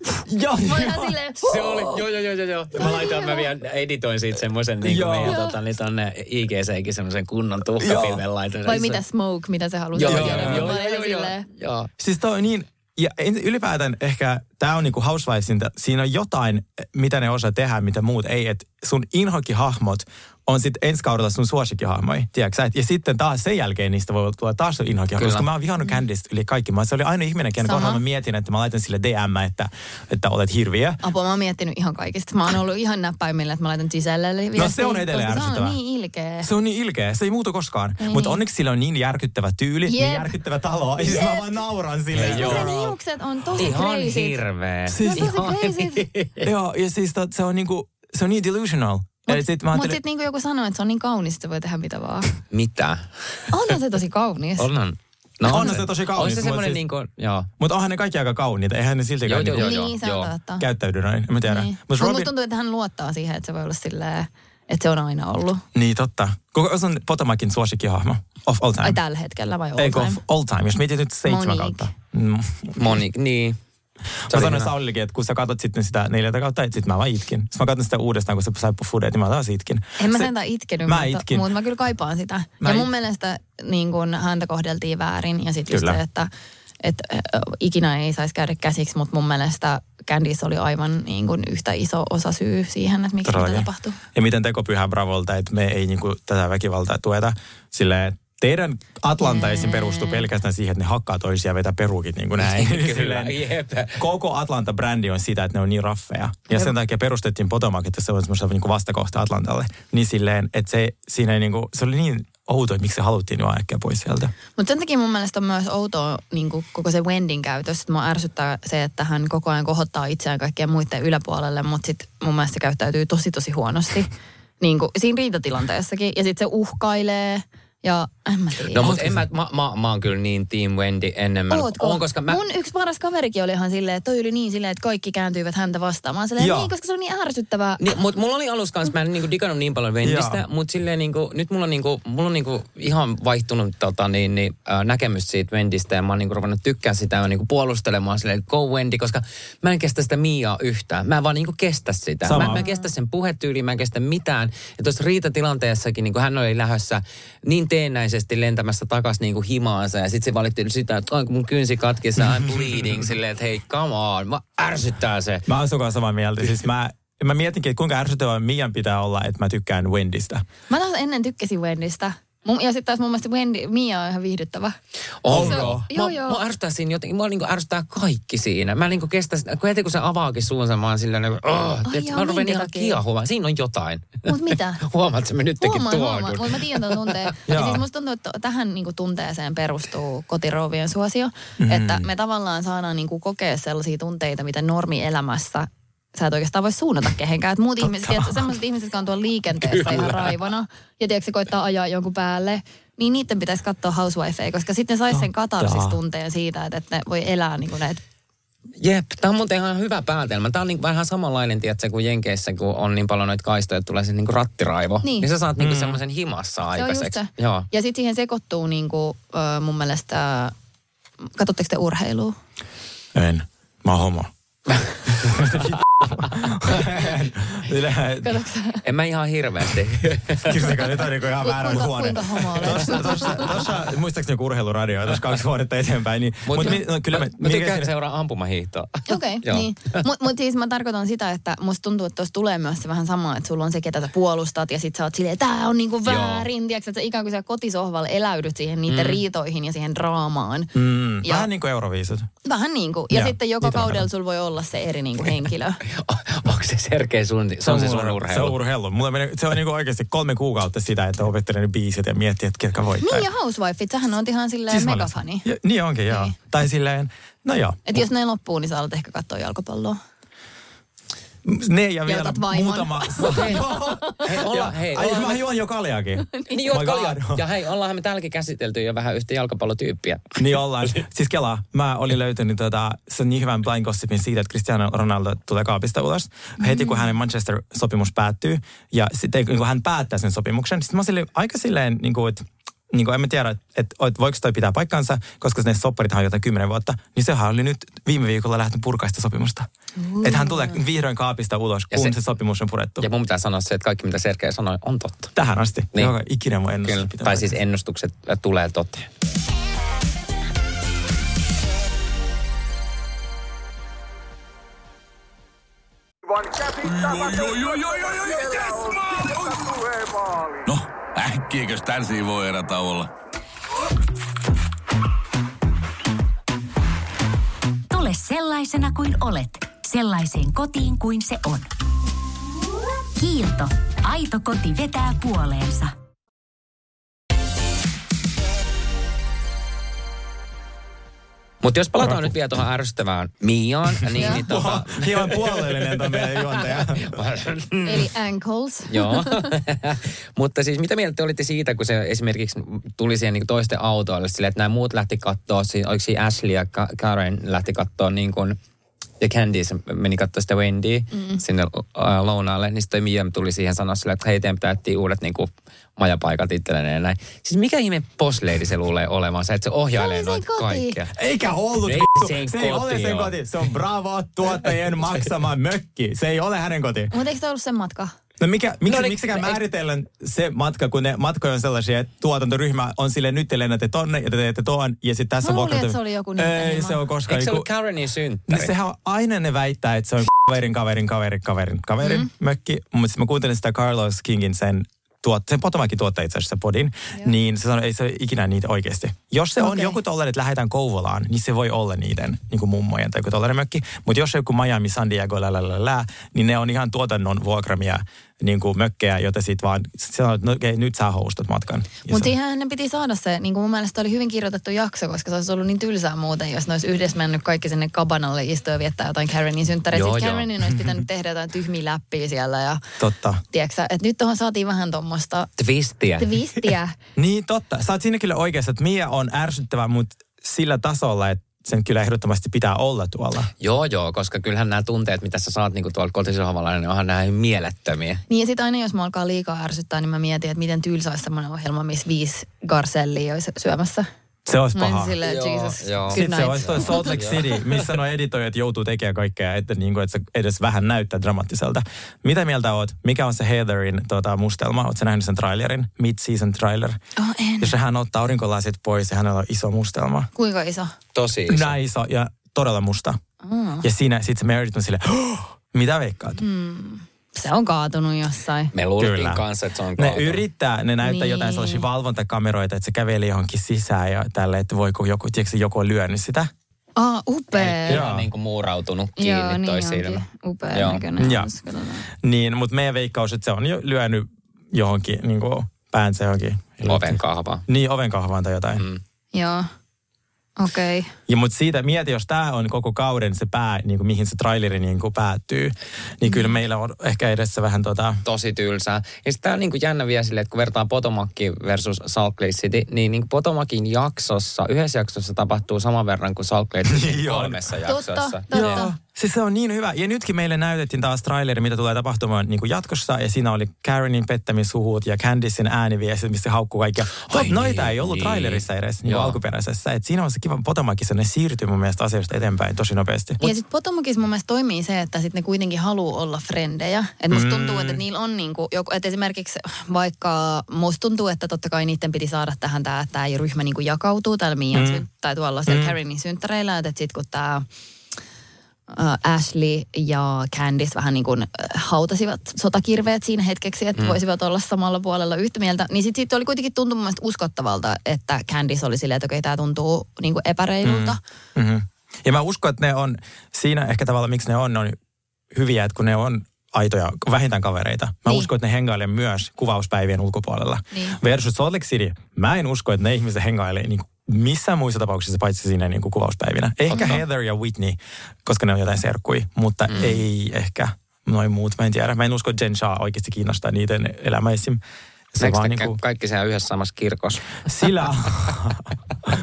Joo, joo. Silleen, se oli, joo, joo, joo, joo. Mä laitan, mä vielä editoin siitä semmoisen, niin kuin meidän tota, niin tonne I G-seikin semmoisen kunnon tuhkapilven laitan. Vai mitä smoke, mitä se halusi. Joo, joo, joo, joo. Siis toi on niin... Ja ylipäätään ehkä tämä on niinku Housewivesinta. Siinä on jotain, mitä ne osaa tehdä, mitä muut ei. Et sun inhokkihahmot on sitten ensi kaudella sun suosikkihahmoja, tiedätkö? Ja sitten taas sen jälkeen niistä voi tulla taas sun inhokkihahmoja. Koska mä oon vihannut Candiacea yli kaikki. Mä, se oli aina ihminen, kenen kohdalla mä mietin, että mä laitan sille D M, että, että olet hirviö. Apua, mä oon miettinyt ihan kaikista. Mä oon ollut ihan näppäimillä, että mä laitan Giselle viestiin. No se on edelleen ärsyttävää. Se on niin ilkeä. Se on niin ilkeä. Se ei muutu koskaan. Ei. Mutta onneksi sillä on niin järkyttävä tyyli, yep. niin järkyttävä talo. Ja siis mä vaan nauran sille. Siis sen hiukset on tosi ihan hirveä. Siis, no, tosi Joo, ja siis se on niinku, se on niin delusional. Mutta sitten mut sit niinku joku sanoo, että se on niin kaunis, että voi tehdä mitä vaan. Mitä? Onhan se tosi kaunis. Onhan. No onhan se, se tosi kaunis. Onhan se semmoinen siis, niinku, joo. Mutta onhan ne kaikki aika kauniita. Eihän ne siltikään niinku niin, käyttäydy näin. Mä tiedän. Niin. Mutta Robin... musta tuntuu, että hän luottaa siihen, että se voi olla silleen, että se on aina ollut. Niin, totta. Kuka on Potomakin suosikkihahmo? Of all time. Ai tällä hetkellä vai all Eikö time? Eikö of all time? Jos mietit nyt seitsemän kautta. Monique. Monique, niin. Mä sanoin Saulillekin, että kun sä katot sitten sitä neljätä kautta, sit mä vaan itkin. Sitten mä katon sitä uudestaan, kun sä saipu fudeet, niin mä taas itkin. En mä sen taas itkenyt, mä mutta, mutta mä kyllä kaipaan sitä. Mä ja mun it... mielestä niin kun häntä kohdeltiin väärin ja sitten just se, että et, äh, ikinä ei saisi käydä käsiksi, mutta mun mielestä Candiace oli aivan niin kun yhtä iso osa syy siihen, että miksi mitä tapahtuu. Ja miten tekopyhä Bravolta, että me ei niin kun, tätä väkivaltaa tueta silleen, teidän Atlantaisin perustuu pelkästään siihen, että ne hakkaa toisia vetää peruukit niin kuin näin. Kyllä, koko Atlanta-brändi on sitä, että ne on niin raffeja. Ja sen takia perustettiin Potomac, että se on semmoista niin kuin vastakohta Atlantalle. Niin silleen, että se, siinä ei niin kuin, se oli niin outoa, että miksi se haluttiin jo äkkiä pois sieltä. Mutta sen takia mun mielestä on myös outoa niin kuin koko se Wendyn käytös. Että mua ärsyttää se, että hän koko ajan kohottaa itseään kaikkien muiden yläpuolelle, mutta sitten mun mielestä se käyttäytyy tosi tosi huonosti. niin kuin, siinä riitatilanteessakin. Ja sitten se uhkailee. Ja en mä tiedä. No mut en mä, mä, mä, mä oon kyllä niin Team Wendy enemmän. Ootko? Oon, koska mä... Mun yksi paras kaverikin oli ihan silleen, että toi oli niin silleen, että kaikki kääntyivät häntä vastaan. Mä oon silleen, niin, koska se on niin ärsyttävää. Niin, mut mulla oli alussa kanssa, mä en niinku digannut niin paljon Wendistä, mut silleen niinku, nyt mulla on niinku, mulla on niinku ihan vaihtunut tota niin, niin äh, näkemys siitä Wendistä ja mä oon niinku ruvennut tykkään sitä ja niinku puolustelemaan silleen, go Wendy, koska mä en kestä sitä Miaa yhtään. Mä en vaan niinku kestä sitä. Mä, mä en kestä sen puhetyyliä, mä en kestä mitään. Ja tuossa riitatilanteessakin niinku hän oli lähdössä niin teennäisesti lentämässä takas niinku himaansa ja sitten se valitti sitä, että onko mun kynsi katkissa, I'm bleeding, silleen, että hei, come on, mä ärsyttää se. Mä oon sunkaan samaa mieltä, siis mä, mä mietinkin, että kuinka ärsyttävää Mian pitää olla, että mä tykkään Wendystä. Mä taas ennen tykkäsin Wendystä. Ja sitten taas mun mielestä Wendy, Mia on ihan viihdyttävä. Onko? Joo, joo. Mä ärsyttää siinä jotenkin, mä niinku ärsyttää kaikki siinä. Mä niinku kestä sitä, kun heti kun se avaakin suunsa, mä oon silleen, että oh, oh, mä ruven ihan kiehumaan. Siinä on jotain. Mut mitä? Huomaat, että mä nyt tekin tuon. Huomaan, huomaan. Mä tiedän tuon tunteen. Ja siis musta tuntuu, että tähän niinku tunteeseen perustuu kotirouvien suosio. Mm. Että me tavallaan saadaan niinku kokea sellaisia tunteita, mitä normielämässä sä et oikeastaan voi suunnata kehenkään. Että muut Totta. ihmiset, tiedätkö, sellaiset ihmiset, jotka on tuolla liikenteessä Kyllä. ihan raivona, ja tiedätkö, se koittaa ajaa jonkun päälle, niin niiden pitäisi katsoa Housewifeja, koska sitten ne sais sen katarsistunteen siitä, että, että ne voi elää niin kuin näitä. Jep, tämä on muuten ihan hyvä päätelmä. Tämä on niin vähän samanlainen, tiedätkö, kuin Jenkeissä, kun on niin paljon noita kaistoja, että tulee se niin rattiraivo. Niin. niin sä saat niin mm. semmoisen himassa aikaiseksi. Joo. Ja sitten siihen sekoittuu niin kuin, mun mielestä, katsotteko te urheilua? En, mä oon homo. En mä ihan hirveästi. Kyllä nyt on niin ihan väärän huone. Tuossa, muistaakseni joku urheiluradio, tuossa kaksi vuodetta eteenpäin. Niin, mutta mut, no, kyllä mä, mä tykkään sen... seuraa ampumahiihtoa. Okei, okay, niin. Mutta mut siis mä tarkoitan sitä, että musta tuntuu, että tuossa tulee myös se vähän sama, että sulla on se, ketä sä puolustat ja sit sä oot silleen, tää on niinku väärin. Tiedätkö, että sä ikään kuin sä kotisohvalla eläydyt siihen niiden mm. riitoihin ja siihen draamaan. Mm. Ja, vähän niin kuin Euroviisut. Vähän niin kuin. Ja, ja sitten joka kaudella sulla voi olla se eri niinku henkilö. Onko se Sergei sun, se on se sun urheilu? Se on urheilu. Mulla menee, se on niinku oikeasti kolme kuukautta sitä, että opettelen ne biisit ja miettii, että ketkä voittaa. Niin ja Housewifeit, sähän on ihan silleen siis megafani. Ja, niin onkin, joo. Niin. Tai silleen, no joo. Että jos ne loppuu, niin sä alat ehkä katsoa jalkapalloa. Ne ja vielä muutama. Hei, hei, olla, hei. Ai, mä juon jo kaljakin. Niin juot kaljaa. Ja hei, ollaanhan me täälläkin käsitelty jo vähän yhtä jalkapallotyyppiä. Niin ollaan. Siis kelaa, mä olin löytänyt tota, sen niin hyvän blind gossipin siitä, että Cristiano Ronaldo tulee kaapista ulos. Heti kun hänen Manchester-sopimus päättyy ja sitten kun hän päättää sen sopimuksen, sitten mä olin aika silleen, niin kuin, että niin kuin en mä tiedä, että et, voiko toi pitää paikkansa, koska ne sopparithan on jotain kymmenen vuotta, niin sehän oli nyt viime viikolla lähtenyt purkaista sopimusta. Mm. Että hän tulee vihdoin kaapista ulos, ja kun se, se sopimus on purettu. Ja mun pitää sanoa se, että kaikki mitä Sergei sanoi, on totta. Tähän asti. Niin. Joka ikinä mun ennustus Kyllä. pitää. Tai siis ennustukset tulee toteen. No, äkkiäkös tän siinä voi erata olla? Tule sellaisena kuin olet, sellaiseen kotiin kuin se on. Kiilto. Aito koti vetää puoleensa. Mutta jos palataan Raku. nyt vielä tuohon ärsyttävään Miaan, niin... niin tuota... Hieman puolellinen tuo meidän juontaja. Eli ankles. Joo. Mutta siis mitä mieltä te olitte siitä, kun se esimerkiksi tuli siihen niin toisten autoille silleen, että nämä muut lähti katsoa, siis, oliko siinä Ashley ja Karen lähti katsoa niin kuin... Ja Candiace meni katsoa sitä Wendyä mm. sinne lounaalle, niin sitten Mia tuli siihen sanoa sille, että hei, teidän pitää etsiä uudet niin kuin, majapaikat itselleen ja näin. Siis mikä ihme posleidi se luulee olevansa, että se ohjailee noita kaikkea. Eikä ollut. Ei sen se ei ole sen koti. Se on Bravo tuottajien maksama mökki. Se ei ole hänen koti. Mutta eikö se ollut sen matka? No mikä, miksi, no, miksikään no, määritellään se matka, kun ne matkoja on sellaisia, että tuotantoryhmä on silleen, nyt te lennätte tonne ja te teette tuon, ja sitten tässä vuokrata... Mä luulin, että se oli joku niitä. Ei, se on koskaan. Eikö se ollut Karenin synttäri? No, sehän on aina ne väittää, että se on kaverin, kaverin, kaverin, kaverin, kaverin mm. mökki. Mutta sitten mä kuuntelin sitä Carlos Kingin sen, tuot, sen Potomakin tuottaa itse asiassa podin, joo. Niin se sanoi, ei se ole ikinä niitä oikeasti. Jos se on okay. Joku tollainen, että lähdetään Kouvolaan, niin se voi olla niiden niin kuin mummojen tai joku tollainen mökki. Mutta jos joku Miami, San Diego, lälälälä, niin ne on ihan tuotannon vuokramia niin kuin mökkejä, jota sit vaan sanoit, että no, okay, nyt sä hostat matkan. Mutta siihenhän ne piti saada se, niin kuin mun mielestä oli hyvin kirjoitettu jakso, koska se olisi ollut niin tylsää muuten, jos ne olisi yhdessä mennyt kaikki sinne kabanalle istua ja viettää jotain Karenin synttäreitä. Sitten Karenin olisi pitänyt tehdä jotain tyhmiä läppiä siellä. Ja, totta. Tiedätkö, että nyt tuohon saatiin vähän tuommoista... Twistiä. Twistiä. Niin totta. Sä oot siinä kyllä oikeassa, että Mia on ärsyttävä, mutta sillä tasolla, että sen kyllä ehdottomasti pitää olla tuolla. Joo, joo, koska kyllähän nämä tunteet, mitä sä saat niinku tuolla kotisohvalla, niin onhan nämä mielettömiä. Niin ja sitten aina, jos mä alkaa liikaa ärsyttää, niin mä mietin, että miten tylsä olisi semmoinen ohjelma, missä viisi garsellia olisi syömässä. Se olisi paha. Mä en silleen, Jesus, joo, joo. Sitten se olisi toi Salt Lake City, missä nuo editoijat joutuu tekemään kaikkea, että, niinku, että se edes vähän näyttää dramaattiselta. Mitä mieltä oot? Mikä on se Heatherin tota, mustelma? Ootko sä nähnyt sen trailerin? Mid-season trailer. Oh, en. Jos hän ottaa aurinkolasit pois ja hänellä on iso mustelma. Kuinka iso? Tosi iso. Näin iso ja todella musta. Mm. Ja siinä sitten se Meredith on silleen, oh, mitä veikkaat? Mm. Se on kaatunut jossain. Me luultiin kanssa, että se on kaatunut. Ne yrittää, ne näyttää niin. Jotain sellaisia valvontakameroita, että se käveli johonkin sisään ja tälle, että voiko joku, tiedätkö, joku on lyönyt sitä. Ah, upea. Joo. Joo, niin kuin muurautunut kiinni joo, niin toi silmä. Upea joo. Näköinen. Joo. Niin, mutta meidän veikkaus, että se on jo lyönyt johonkin, niin kuin päänsä johonkin. Oven kahvaan. Niin, oven kahvaan tai jotain. Mm. Joo. Okei. Okay. Ja mutta siitä mieti, jos tämä on koko kauden se pää, niin kuin mihin se traileri niin kuin päättyy, niin kyllä meillä on ehkä edessä vähän tota... Tosi tylsää. Ja sitten tämä on niin kuin jännä vielä silleen, että kun vertaa Potomacki versus Salt Lake City, niin, niin Potomacin jaksossa, yhdessä jaksossa tapahtuu saman verran kuin Salt Lake City kolmessa jaksossa. Totta, totta. Joo. Siis se on niin hyvä. Ja nytkin meille näytettiin taas traileri, mitä tulee tapahtumaan niin kuin jatkossa. Ja siinä oli Karenin pettämishuhut ja Candiacen ääniviestit, missä haukkuu kaikkia. Ai noita niin, ei ollut niin. Trailerissa edes niin alkuperäisessä. Et siinä on se kiva Potomacissa. Ne siirtyy mun mielestä asioista eteenpäin tosi nopeasti. Ja sitten Potomacissa mun mielestä toimii se, että sit ne kuitenkin haluaa olla frendejä. Että musta tuntuu, että niillä on niinku joku, että esimerkiksi vaikka musta tuntuu, että totta kai niiden piti saada tähän tämä, että tämä ryhmä niinku jakautuu täällä Mian mm. tai tuolla siellä mm. Karenin synttäreillä. Että sit kun tää Ashley ja Candiace vähän niin kuin hautasivat sotakirveet siinä hetkeksi, että mm. voisivat olla samalla puolella yhtä mieltä. Niin sitten sit oli kuitenkin tuntunut mun mielestä uskottavalta, että Candiace oli silleen, että okei, tämä tuntuu niin kuin epäreilulta. Mm. Mm-hmm. Ja mä uskon, että ne on siinä ehkä tavallaan, miksi ne on, ne on hyviä, että kun ne on aitoja, vähintään kavereita. Mä niin. uskon, että ne hengailee myös kuvauspäivien ulkopuolella. Niin. Versus Salt Lake City, mä en usko, että ne ihmiset hengailee niin kuin missään muissa tapauksissa, paitsi siinä niin kuin kuvauspäivinä. Ehkä Otta. Heather ja Whitney, koska ne on jotain serkkui, mutta mm. ei ehkä noin muut, mä en tiedä. Mä en usko, että Jen Shah oikeasti kiinnostaa niiden elämä esim. Se vaan niin kuin... Kaikki sehän yhdessä samassa kirkossa. Sillä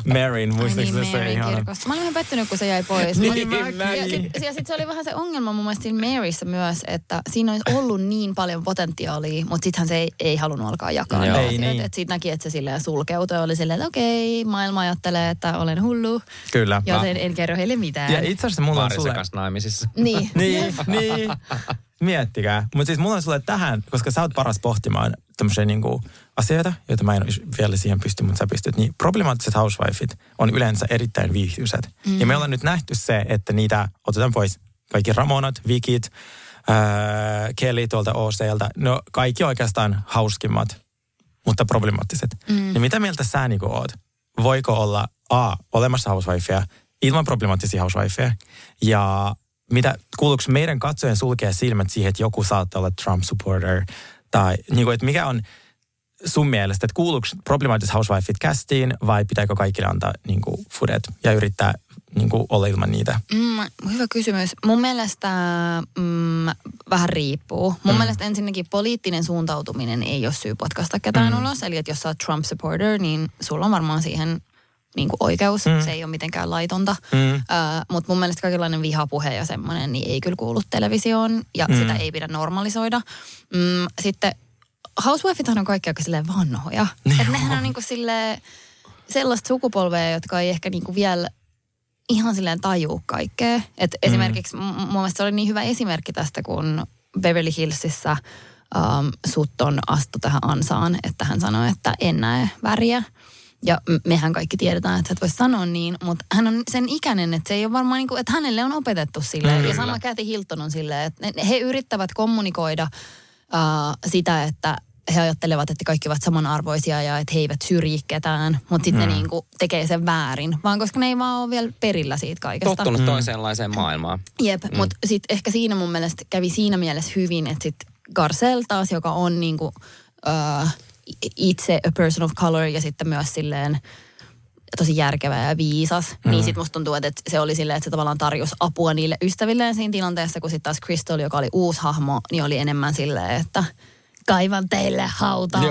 Maryn, muistatko se se ihan? Mä olin ihan pettynyt, kun se jäi pois. Niin, ja sitten sit se oli vähän se ongelma mun mielestä siinä Maryssä myös, että siinä olisi ollut niin paljon potentiaalia, mutta sittenhän se ei, ei halunnut alkaa jakaa. Joo, ei niin. Että siitä näki, että se silleen sulkeutui ja oli silleen, että okei, maailma ajattelee, että olen hullu. Kyllä. Joten en kerro heille mitään. Ja itse asiassa mulla on sulle... Paarisekas naimisissa. Niin. Niin, niin. Miettikää. Mutta siis mulla on sulle tähän, koska sä oot paras pohtimaan tämmöisiä niinku asioita, joita mä en vielä siihen pysty, mutta sä pystyt. Niin problemaattiset housewifeit on yleensä erittäin viihtyiset. Mm. Ja me ollaan nyt nähty se, että niitä otetaan pois. Kaikki Ramonat, Vikit, ää, Kelly tuolta O C:ltä, no kaikki oikeastaan hauskimmat, mutta problemaattiset. Mm. Niin mitä mieltä sä niin kuin oot? Voiko olla A, olemassa housewifeja, ilman problemaattisia housewifeja, ja mitä, kuuluuko meidän katsojen sulkea silmät siihen, että joku saattaa olla Trump-supporter, tai niin kuin, että mikä on sun mielestä, että kuuluuko problemaattiset housewifeit castiin, vai pitääkö kaikille antaa niin kuin fudet ja yrittää niin kuin olla ilman niitä? Mm, hyvä kysymys. Mun mielestä mm, vähän riippuu. Mun mm. mielestä ensinnäkin poliittinen suuntautuminen ei ole syy potkaista ketään mm. ulos. Eli että jos sä oot Trump-supporter, niin sulla on varmaan siihen niin kuin oikeus. Mm. Se ei ole mitenkään laitonta. Mm. Uh, mutta mun mielestä kaikenlainen vihapuhe ja semmoinen niin ei kyllä kuulu televisioon. Ja mm. sitä ei pidä normalisoida. Mm, sitten housewifeithan on kaikki aika silleen vanhoja. Että nehän on niin kuin silleen sellaista sukupolvea, jotka ei ehkä niin kuin vielä ihan silleen tajuu kaikkea. Et mm. esimerkiksi mun mielestä se oli niin hyvä esimerkki tästä, kun Beverly Hillsissä um, Sutton astui tähän ansaan, että hän sanoi, että en näe väriä. Ja mehän kaikki tiedetään, että sä et voi sanoa niin, mutta hän on sen ikäinen, että se ei ole varmaan niin kuin, että hänelle on opetettu silleen. Ja sama Kathy Hilton on silleen, että he yrittävät kommunikoida uh, sitä, että he ajattelevat, että kaikki ovat samanarvoisia ja että he eivät syrji ketään, mutta sitten mm. ne niinku tekee sen väärin, vaan koska ne ei vaan ole vielä perillä siitä kaikesta. Tottunut mm. toisenlaiseen maailmaan. Jep, mm. mutta sitten ehkä siinä mun mielestä kävi siinä mielessä hyvin, että sitten Garcelle taas, joka on niinku, uh, itse a person of color ja sitten myös silleen tosi järkevä ja viisas, mm. niin sitten musta tuntuu, että se oli silleen, että se tavallaan tarjosi apua niille ystävilleen siinä tilanteessa, kun sitten taas Crystal, joka oli uusi hahmo, niin oli enemmän silleen, että kaivan teille hautaa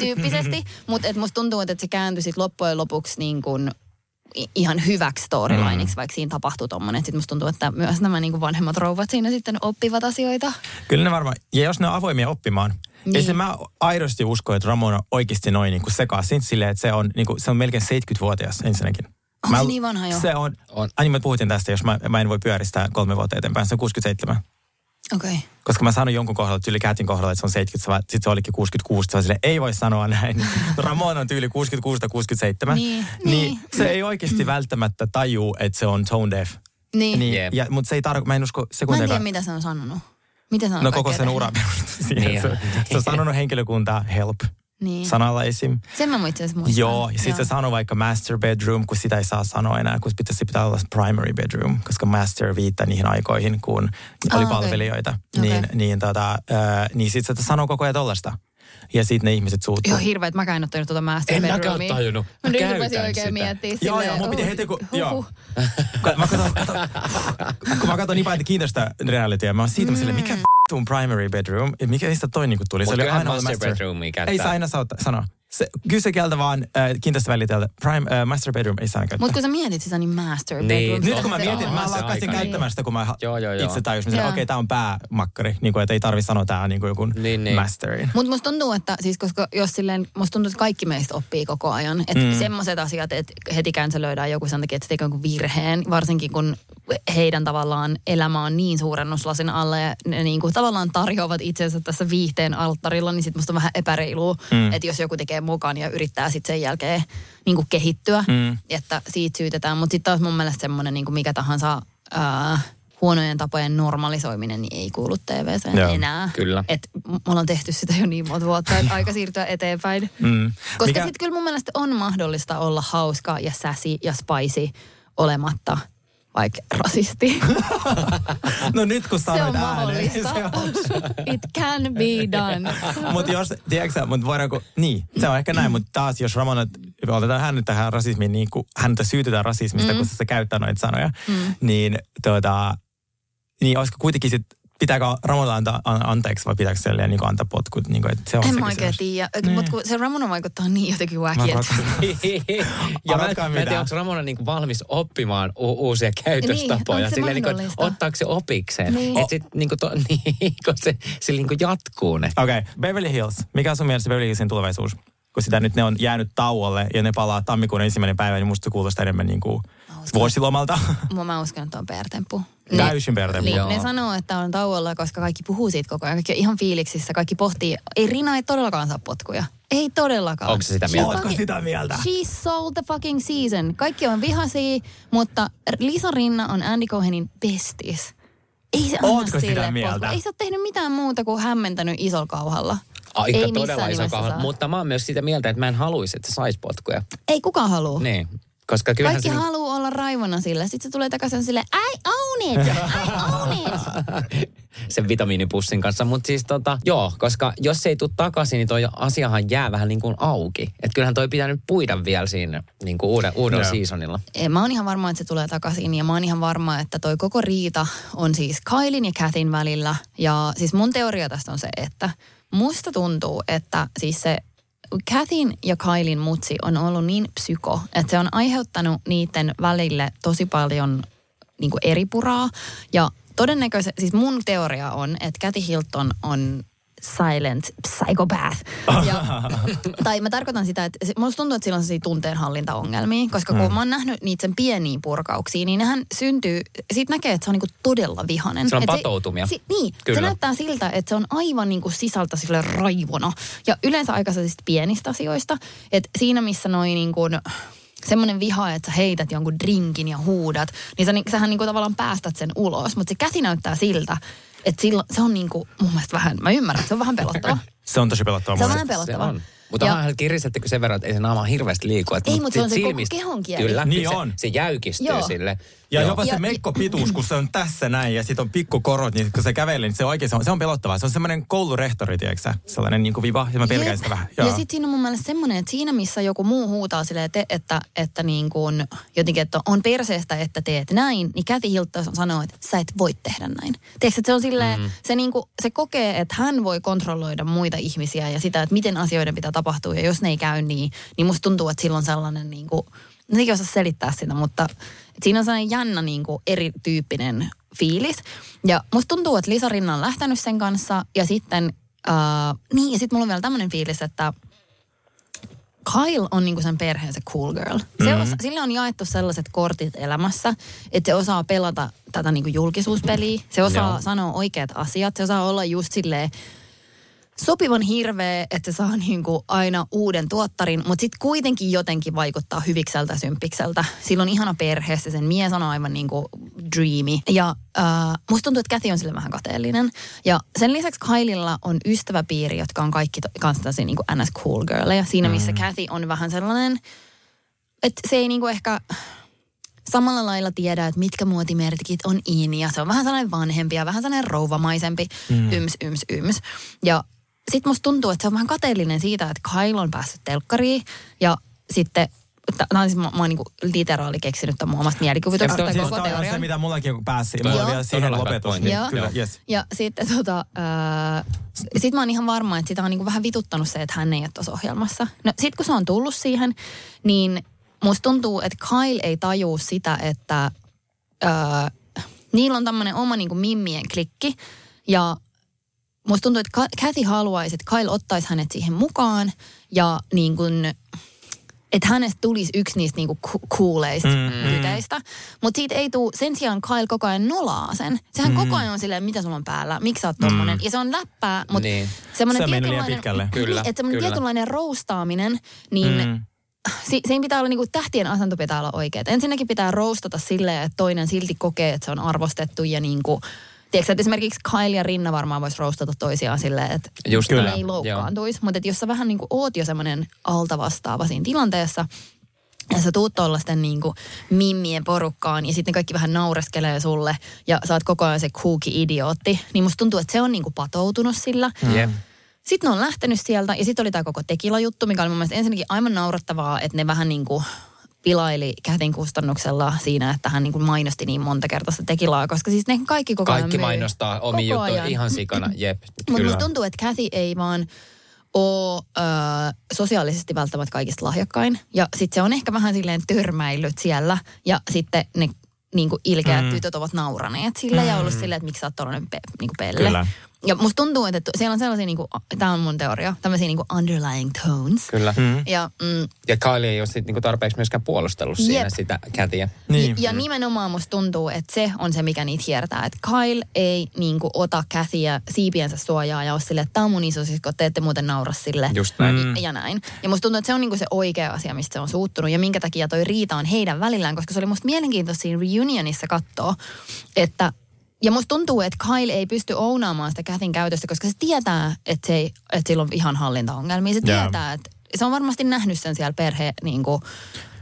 tyyppisesti. Mutta musta tuntuu, että se kääntyi sit loppujen lopuksi niin kun ihan hyväksi storylineiksi, mm. vaikka siinä tapahtui tommonen. Sitten musta tuntuu, että myös nämä niin kun vanhemmat rouvat siinä sitten oppivat asioita. Kyllä ne varmaan. Ja jos ne on avoimia oppimaan. Niin. Ei se, mä aidosti usko, että Ramona oikeasti noin niin sekaisin silleen, että se on, niin kun, se on melkein seitsemänkymmentävuotias ensinnäkin. On mä, se niin vanha jo. Se on. on. Aini, me puhuttiin tästä, jos mä, mä en voi pyöristää kolme vuotta eteenpäin. Se on kuusikymmentäseitsemän. Okay. Koska mä sanoin jonkun kohdalla, tyyli Katin kohdalla, että se on seitsemänkymmentä, sitten se olikin kuusikymmentäkuusi, se sille, ei voi sanoa näin. Ramona on tyyli kuusikymmentäkuusi tai kuusikymmentäseitsemän. Niin, niin, niin se niin. ei oikeasti mm. välttämättä tajuu, että se on tone deaf. Niin. niin yeah. ja, mutta se ei tarkoita, mä en usko sekuntiakaan. Mä en tiedä, mitä se on sanonut. Mitä sanonut? No koko sen ura perustuu siihen. Se, se on sanonut henkilökuntaa help. Niin. Sanalla esim. Sen mä itse asiassa muistan. Joo, ja sit se sanoi vaikka master bedroom, kun sitä ei saa sanoa enää, kun pitäisi pitää olla primary bedroom, koska master viittaa niihin aikoihin, kun oli ah, palvelijoita. Okay. Niin, okay. niin, tota, äh, niin sit se sanoo koko ajan tollasta. Ja sit ne ihmiset suuttuu. Joo, hirveet. Mä käyn ottanut tuota master bedroomia. En mäkään tajunnut. Mä nyt rupesin oikein miettiä silleen. Joo, joo, mun piti heti kun... Joo. Kun mä katson niin paljon kiintoista realitya, mä oon siitä silleen, mikä tuun primary bedroom, että mikä niistä toi niinku tuli. Mut se oli aina master, master bedroomi käyttää. Ei saa aina sanoa. Kyse kieltä vaan äh, kiinteistä väliteltä. Prime, äh, master bedroom ei saa käyttää. Mutta kun sä mietit sitä, niin master bedroom. Niin. Nyt kun mä mietin, mä lakkaisin käyttämään sitä, kun mä joo, joo, joo. itse tajusin, että okei, tää on päämakkari. Niinku, että ei tarvi sanoa tää niinku joku niin, niin. masterin. Mutta musta tuntuu, että siis koska jos silleen, musta tuntuu, että kaikki meistä oppii koko ajan. Että mm. semmoiset asiat, että heti känselöidään joku sen takia, että se tekee jonkun virheen. Varsinkin kun heidän tavallaan elämä on niin suurennuslasin alla ja ne niinku tavallaan tarjoavat itsensä tässä viihteen alttarilla, niin sit musta on vähän epäreilua, mm. että jos joku tekee mukaan ja yrittää sitten sen jälkeen niinku kehittyä, mm. että siitä syytetään. Mutta sitten taas mun mielestä semmoinen niinku mikä tahansa ää, huonojen tapojen normalisoiminen niin ei kuulu T V:seen joo, enää. Kyllä. Et me ollaan tehty sitä jo niin monta vuotta, että aika siirtyä eteenpäin. Mm. Koska mikä... sitten kyllä mun mielestä on mahdollista olla hauska ja sassy ja spicy olematta vaikka rasisti. No nyt kun sanoit ääneen. Se on ääneen, mahdollista. Se on. It can be done. Mutta jos, tiedätkö mut voidaanko, niin, se on ehkä näin, mutta taas jos Ramona, otetaan hänet tähän rasismiin, niin kun häntä syytetään rasismista, mm. kun se käyttää noita sanoja, mm. niin tuota, niin olisiko kuitenkin sit, pitääkö Ramona antaa anteeksi vai pitääkö silleen niin antaa potkut? Niin kuin, että se on en se mä oikein tiedä, mutta se Ramona vaikuttaa niin jotenkin wacky. Ja mä en tiedä, onko Ramona niin valmis oppimaan u- uusia käytöstapoja. Niin, silleen, niin kuin, ottaako se opikseen? Niin. Että sitten niin niin, se, se niin jatkuu. Okei, okay. Beverly Hills. Mikä on sun mielestä Beverly Hillsin tulevaisuus? Kun sitä nyt ne on jäänyt tauolle ja ne palaa tammikuun ensimmäinen päivä, niin musta kuulostaa enemmän niin kuin vuosilomalta. Mä uskon, että on P R-temppu. Täysin P R-temppu. Ne, ne sanoo, että on tauolla, koska kaikki puhuu siitä koko ajan. Kaikki on ihan fiiliksissä. Kaikki pohtii. Ei Rina ei todellakaan saa potkuja. Ei todellakaan. Onko se sitä mieltä? Ootko sitä mieltä? She sold the fucking season. Kaikki on vihaisia, mutta Lisa Rinna on Andy Cohenin besties. Ei se Ootko sitä mieltä? Ei se ole tehnyt mitään muuta kuin hämmentänyt isolla kauhalla. Aika ei todella isolla kauhalla. Mutta mä oon myös sitä mieltä, että mä en haluaisi, että sais potkuja. Ei kukaan halua. Niin. Koska kaikki haluaa olla raivona sillä. Sitten se tulee takaisin silleen, I own it, I own it. Sen vitamiinipussin kanssa. Mutta siis tota, joo, koska jos ei tule takaisin, niin toi asiahan jää vähän niin kuin auki. Että kyllähän toi pitää nyt puida vielä siinä niin kuin uuden, uuden yeah. seasonilla. Mä oon ihan varma, että se tulee takaisin. Ja mä oon ihan varma, että toi koko riita on siis Kylin ja Kathyn välillä. Ja siis mun teoria tästä on se, että musta tuntuu, että siis se Kathyn ja Kylin mutsi on ollut niin psyko, että se on aiheuttanut niiden välille tosi paljon niin kuin eripuraa. Ja todennäköisesti, siis mun teoria on, että Kathy Hilton on silent psychopath. Ja, tai mä tarkoitan sitä, että musta tuntuu, että sillä on sellaisia tunteenhallintaongelmia, koska kun mm. mä oon nähnyt niitä sen pieniä purkauksia, niin nehän syntyy, siitä näkee, että se on niinku todella vihainen. Se on et patoutumia. Se, se, niin, Kyllä. se näyttää siltä, että se on aivan niinku sisältä sille raivona. Ja yleensä aikaisista pienistä asioista, että siinä missä noi niinku semmoinen viha, että sä heität jonkun drinkin ja huudat, niin sä, sähän niinku tavallaan päästät sen ulos, mutta se Kathy näyttää siltä, että silloin, se on niinku mun mielestä vähän, mä ymmärrän, se on vähän pelottavaa. Se on tosi pelottavaa. Se on vähän pelottavaa. Mutta vähän kirisettekö sen verran, että ei se naama hirveästi liiku. Että ei, mutta se on se koko kehon kieli. Kyllä, niin se, on. Se jäykistyy Joo. sille. Ja Joo. jopa se meikkopituus, kun se on tässä näin ja sit on pikkukorot, niin kun se kävelee, niin se oikein, se on, se on pelottavaa. Se on semmoinen koulurehtori, tiedätkö sä? Sellainen niin kuin viva, ja mä pelkään sitä vähän. Joo. Ja sit siinä on mun mielestä semmoinen, että siinä missä joku muu huutaa silleen, että, että, että niin kuin jotenkin, että on perseestä, että teet näin, niin Kathy Hilton sanoo, että sä et voi tehdä näin. Tiedätkö, että se on silleen, mm. se, niin kuin, se kokee, että hän voi kontrolloida muita ihmisiä ja sitä, että miten asioiden pitää tapahtuu ja jos ne ei käy niin, niin musta tuntuu, että silloin sellainen niin kuin, ne ei osaa selittää sitä, mutta siinä on sellainen jännä niin kuin erityyppinen fiilis. Ja musta tuntuu, että Lisa Rinna on lähtenyt sen kanssa ja sitten, äh, niin ja sitten mulla on vielä tämmöinen fiilis, että Kyle on niin kuin sen perheen se cool girl. Se mm-hmm. osa, sille on jaettu sellaiset kortit elämässä, että se osaa pelata tätä niin kuin julkisuuspeliä, se osaa no. sanoa oikeat asiat, se osaa olla just silleen, sopivan hirveä, että se saa niinku aina uuden tuottarin, mutta sitten kuitenkin jotenkin vaikuttaa hyvikseltä ja symppikseltä. Sillä on ihana perhe, se sen mies on aivan niinku dreamy. Ja äh, musta tuntuu, että Kathy on sille vähän kateellinen. Ja sen lisäksi Kylella on ystäväpiiri, jotka on kaikki to- kanssa tällaisia niinku ns. Cool girlejä. Siinä missä mm. Kathy on vähän sellainen, että se ei niinku ehkä samalla lailla tiedä, että mitkä muotimerkit on in. Ja se on vähän sellainen vanhempi ja vähän sellainen rouvamaisempi. Mm. Yms, yms, yms. Ja sitten musta tuntuu, että se on vähän kateellinen siitä, että Kyle on päässyt telkkariin ja sitten, tämä on siis, mä, mä oon niinku literaali keksinyt tämän mun omasta mielikuvituksesta. Tämä on teorian. Se, mitä mullakin pääsi. Mä vielä siihen lopetus. Niin, kyllä, yes. Ja sitten tota, äh, sit mä oon ihan varma, että sitä on niinku vähän vituttanut se, että hän ei ole tuossa ohjelmassa. No sit kun se on tullut siihen, niin musta tuntuu, että Kyle ei tajuu sitä, että äh, niillä on tämmöinen oma niinku mimmien klikki ja musta tuntuu, että Kathy haluaisi, että Kyle ottaisi hänet siihen mukaan ja niin kuin, että hänestä tulisi yksi niistä niin kuin cooleista mm-hmm. tytöistä. Mutta siitä ei tule, sen sijaan Kyle koko ajan nolaa sen. Sehän mm-hmm. koko ajan on silleen, mitä sulla on päällä, miksi sä oot tommonen. Mm-hmm. Ja se on läppää, mutta niin. semmoinen se tietynlainen, kyllä, että semmoinen tietynlainen roustaaminen, niin mm-hmm. si- siinä pitää olla, niin kuin tähtien asento pitää olla oikeat. Ensinnäkin pitää roustata silleen, että toinen silti kokee, että se on arvostettu ja niin kuin, tiedätkö, että esimerkiksi Kyle ja Rinna varmaan vois roustata toisiaan silleen, että just ne ei loukkaantuisi. Mutta jos sä vähän niin kuin oot jo semmoinen altavastaava siinä tilanteessa, ja sä tuut tollaisten niin kuin mimmien porukkaan, ja sitten kaikki vähän naureskelee sulle, ja sä oot koko ajan se kuuki-idiootti, niin musta tuntuu, että se on niin kuin patoutunut sillä. Yeah. Sitten ne on lähtenyt sieltä, ja sitten oli tää koko tekila-juttu, mikä oli mun mielestä ensinnäkin aivan naurattavaa, että ne vähän niin kuin pilaili Kathyn kustannuksella siinä, että hän niin kuin mainosti niin monta kertaa sitä tekilaa, koska siis ne kaikki koko ajan Kaikki myy. Mainostaa omia juttuja ihan sikana, jep. Mutta musta tuntuu, että Kathy ei vaan ole äh, sosiaalisesti välttämättä kaikista lahjakkain. Ja sitten se on ehkä vähän silleen törmäillyt siellä ja sitten ne niin kuin ilkeät mm. tytöt ovat nauraneet sillä mm. ja ollut silleen, että miksi sä oot tollainen pe, niin kuin pelle. Kyllä. Ja musta tuntuu, että siellä on sellaisia, niin kuin, tämä on mun teoria, tämmöisiä niin kuin underlying tones. Kyllä. Mm. Ja, mm, ja Kylie ei ole sit, niin kuin tarpeeksi myöskään puolustellut siinä jep. sitä Kathyä. Niin. Ja, ja nimenomaan musta tuntuu, että se on se, mikä niitä hiertää. Että Kyle ei niin kuin ota Kathyä siipiensä suojaa ja ole silleen, että tämä on mun isosisko, te ette muuten naura sille. Just näin. Mm. Ja näin. Ja musta tuntuu, että se on niin kuin se oikea asia, mistä se on suuttunut ja minkä takia toi riita on heidän välillään, koska se oli musta mielenkiintoista siinä reunionissa katsoa, että Ja musta tuntuu, että Kyle ei pysty ounaamaan sitä Kathyn käytöstä, koska se tietää, että, se ei, että sillä on ihan hallintaongelmia. Se yeah. tietää, että se on varmasti nähnyt sen siellä perhe niin kuin,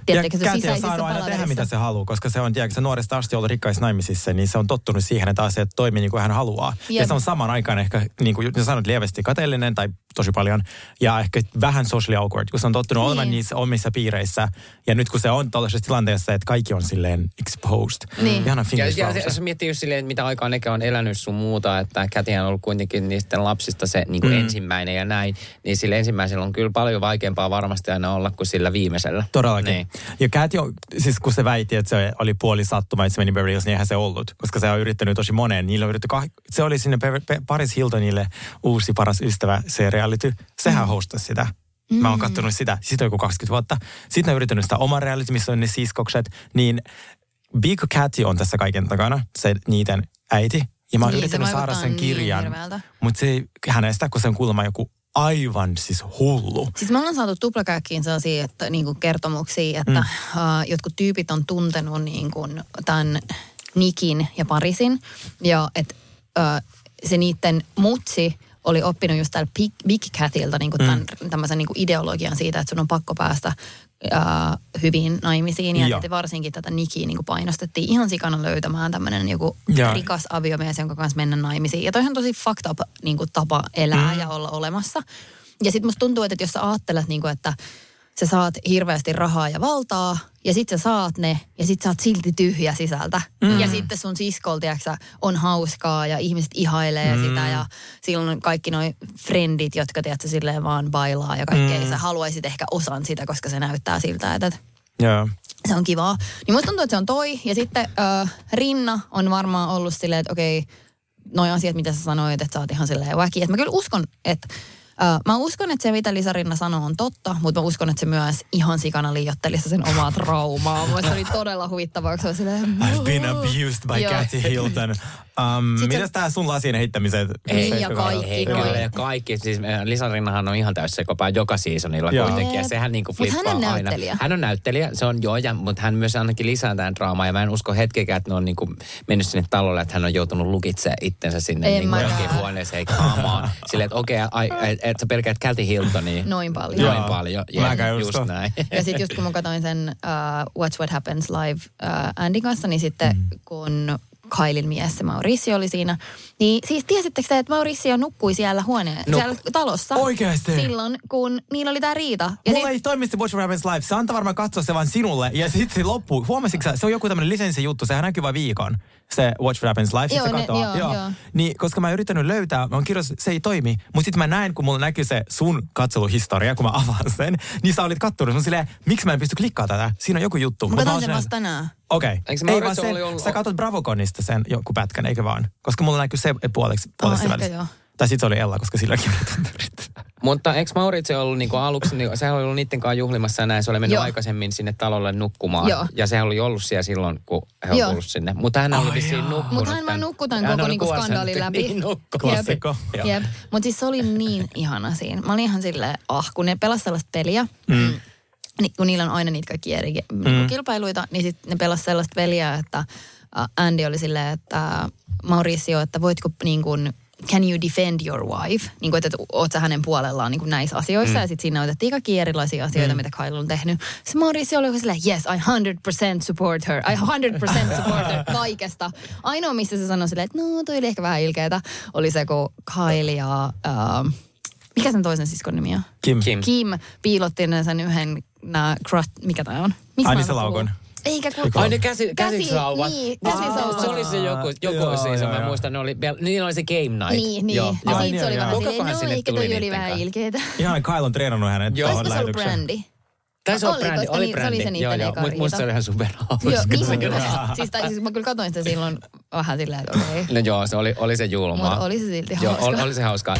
tietenkin, ja Kathy on saanut aina tehdä, mitä se haluaa, koska se on, tiedätkö, se nuoresta asti ollut rikkaissa naimisissa, niin se on tottunut siihen, että asiat toimii niin kuin hän haluaa. Jep. Ja se on saman aikaan ehkä, niin kuin sanoit, lievästi kateellinen tai tosi paljon, ja ehkä vähän socially awkward, kun se on tottunut niin. olemaan niissä omissa piireissä. Ja nyt kun se on tällaisessa tilanteessa, että kaikki on silleen exposed. Niin. Ihana fingers ja, ja se, se miettii just silleen, että mitä aikaa nekin on elänyt sun muuta, että Kathyhän on ollut kuitenkin niistä lapsista se niin kuin mm. ensimmäinen ja näin. Niin sillä ensimmäisellä on kyllä paljon vaikeampaa varmasti aina olla kuin sillä viimeisellä. Todellakin. Niin. Ja Kathy, siis kun se väitti, että se oli puoli sattuma, että se meni Beverly Hills, niin eihän se ollut. Koska se on yrittänyt tosi moneen. Niillä on yrittänyt kah- se oli sinne Paris Hiltonille uusi paras ystävä seria. Reality. Sehän mm. hostasi sitä. Mm. Mä oon kattonut sitä. Sitä on joku kaksikymmentä vuotta. Sitten on yrittänyt sitä oman reality, missä on ne siskokset. Niin Big Kathy on tässä kaiken takana. Se niiden äiti. Ja mä oon niin, yrittänyt saada sen kirjan. Niin mutta se hänestä, kun se on kuulemma joku aivan siis hullu. Siis me ollaan saatu tuplakäkkiin sellaisia että, niin kuin kertomuksia, että mm. uh, jotkut tyypit on tuntenut niin kuin, tämän Nikin ja Parisin. Ja että uh, se niiden mutsi oli oppinut just täällä Big, Big Kathylta niin kuin tämän, mm. tämmöisen niin kuin ideologian siitä, että sun on pakko päästä ää, hyviin naimisiin. Ja, ja varsinkin tätä Nikiä niin kuin painostettiin ihan sikana löytämään tämmöinen joku ja. rikas aviomies, jonka kanssa mennä naimisiin. Ja toihan tosi fucked up niin kuin tapa elää mm. ja olla olemassa. Ja sit musta tuntuu, että jos sä ajattelet, niin kuin, että sä saat hirveästi rahaa ja valtaa, ja sit sä saat ne, ja sit sä oot silti tyhjä sisältä. Mm. Ja sitten sun siskolla, tiiäksä, on hauskaa, ja ihmiset ihailee mm. sitä, ja silloin kaikki noi frendit, jotka, tiiäksä, silleen vaan bailaa ja kaikkea, mm. sä haluaisit ehkä osan sitä, koska se näyttää siltä, että yeah. se on kivaa. Niin musta tuntuu, että se on toi, ja sitten äh, Rinna on varmaan ollut silleen, että okei, okay, noi asiat, mitä sä sanoit, että sä oot ihan silleen wacky. Et mä kyllä uskon, että Uh, mä uskon, että se mitä Lisa Rinna sanoo on totta, mutta mä uskon, että se myös ihan sikana liioitteli sen omaa traumaa. Muista oli todella huvittavaa, se oli silleen... I've been abused by Kathy Hilton. Um, mitäs se... tää sun lasien heittämiset? Ei, ei ja kaikki. No, ja kaikki. Siis Lisa Rinnahan on ihan täysin sekopää joka seasonilla yeah. kuitenkin. Ja sehän niinku flippaa aina. Hän on näyttelijä. Hän on näyttelijä, se on joo, ja, mutta hän myös ainakin lisää tämän draamaa. Ja mä en usko hetkekään, että ne on niinku mennyt sinne talolle, että hän on joutunut lukitsemaan itsensä sinne niinku johonkin huoneeseen kaamaan. Silleen, että okei, okay, että sä pelkäät Kathy Hiltonia. Noin paljon. Noin paljon. Mäkään just näin. Ja sit just kun mä katsoin sen uh, Watch What Happens Live uh, Andin kanssa, niin sitten mm. kun Kylen mies, se Mauricio oli siinä. Niin siis tiesittekö te, että Mauricio nukkui siellä huoneen, no, siellä talossa? Oikeasti. Silloin, kun niillä oli tää riita. Ja mulla sit... ei toimisi Watch What Happens Live. Se antaa varmaan katsoa se vaan sinulle. Ja sit se loppuu. Huomasitko se on joku tämmönen lisenssijuttu. Sehän näkyy vain viikon. Se Watch What Happens Live, joo, se katoaa. Joo, joo. Joo. Niin, koska mä oon yrittänyt löytää, mä oon kirjoittanut, se ei toimi. Mut sit mä näen, kun mulla näkyy se sun katseluhistoria, kun mä avaan sen. Niin sä olit kattonut. Mä oon silleen, miksi mä en pysty klikkaamaan tätä? Siinä on joku juttu. Mä katson sen vasta tänään. Okei. Okay. Ei vaan sen, sä katot Bravoconista sen joku pätkän, eikö vaan? Koska mulla näkyy se puoleksi puolessa oh, välissä. Tai sit se oli Ella, koska silläkin oli tunturit. Mutta eikö Mauricio ollut niinku aluksi, niinku, sehän oli ollut niiden kanssa juhlimassa ja näin, se oli mennyt joo. aikaisemmin sinne talolle nukkumaan. Joo. Ja sehän oli ollut siellä silloin, kun he oli tullut sinne. Mutta hän oli oh, vissiin nukkunut. Mutta hän vaan nukkui tämän koko niinku skandaalin läpi. Niin nukkui. Klassikko. Mutta siis se oli niin ihana siinä. Mä olin ihan silleen, ah, kun ne pelasi sellaista peliä. Mm. Ni, kun niillä on aina niitä kaikki eri mm. kilpailuita, niin sitten ne pelasi sellaista peliä, että Andy oli silleen, että Mauricio, että voitko niin kuin, can you defend your wife? Niin kuin, että oot sä hänen puolellaan niin kuin näissä asioissa. Mm. Ja sitten siinä otettiin kaikki erilaisia asioita, mm. mitä Kyle on tehnyt. Se Mauricio oli silleen, yes, I one hundred percent support her. I one hundred percent support her kaikesta. Ainoa, missä se sanoi silleen, että no, toi oli ehkä vähän ilkeätä, oli se, kun Kyle ja... Uh, mikä sen toisen siskon nimi on? Kim. Kim, Kim piilotti sen yhden... Nää crust, mikä tää on? Aini se laukon. Eikä kun... Aini käsi, käsiksauvat. Niin, käsiksauvat. Se oli se joku, joku joo, siis, joo, mä joo. muistan, oli, niin oli se game night. Niin, niin. Joo. Ja joo. siitä se oli vähän silleen, no ehkä toi oli vähän ilkeetä. Ihan Kyle on treenannut hänet tuohon lähetykseen. Olisiko se Brandi? Tässä oli, brändi, oli, brändi, oli se niiden eka riita. Musta se oli ihan superhauska. Joo, niin siis, tai, siis mä kyllä katsoin sitä silloin vähän silleen, että okei. Okay. No joo, se oli, oli se julmaa. Mutta oli se silti hauskaa. Joo, oli se hauskaa.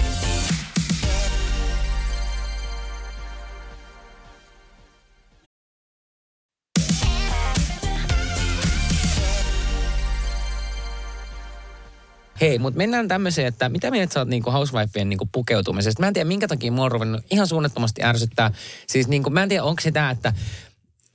Hei, mutta mennään tämmöiseen, että mitä mieltä sä oot niinku housewifeen niinku pukeutumisesta? Mä en tiedä, minkä takia mua on ruvennut ihan suunnattomasti ärsyttää. Siis niinku, mä en tiedä, onko se tää, että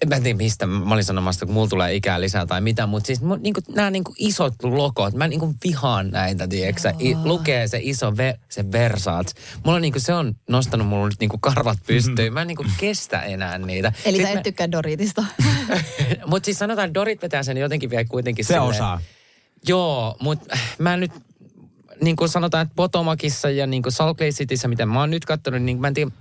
mä en tiedä mistä mä olin sanomassa, kun mulla tulee ikää lisää tai mitä, mutta siis niin kuin, nämä niin kuin isot lokot, mä niin kuin vihaan näitä, tiedätkö, I, lukee se iso, ve, se Versace. Mulla niin kuin, se on nostanut mulla nyt niin kuin karvat pystyyn, mä en niin kuin kestä enää niitä. Eli sitten sä et mä... tykkää Doritista. Mutta siis sanotaan, että Dorit vetää sen jotenkin vielä kuitenkin. Se silleen osaa. Joo, mutta mä nyt... Niin kuin sanotaan, että Potomacissa ja niin kuin Salt Lake Cityssä, mitä mä oon nyt katsonut, niin mä en tiedä,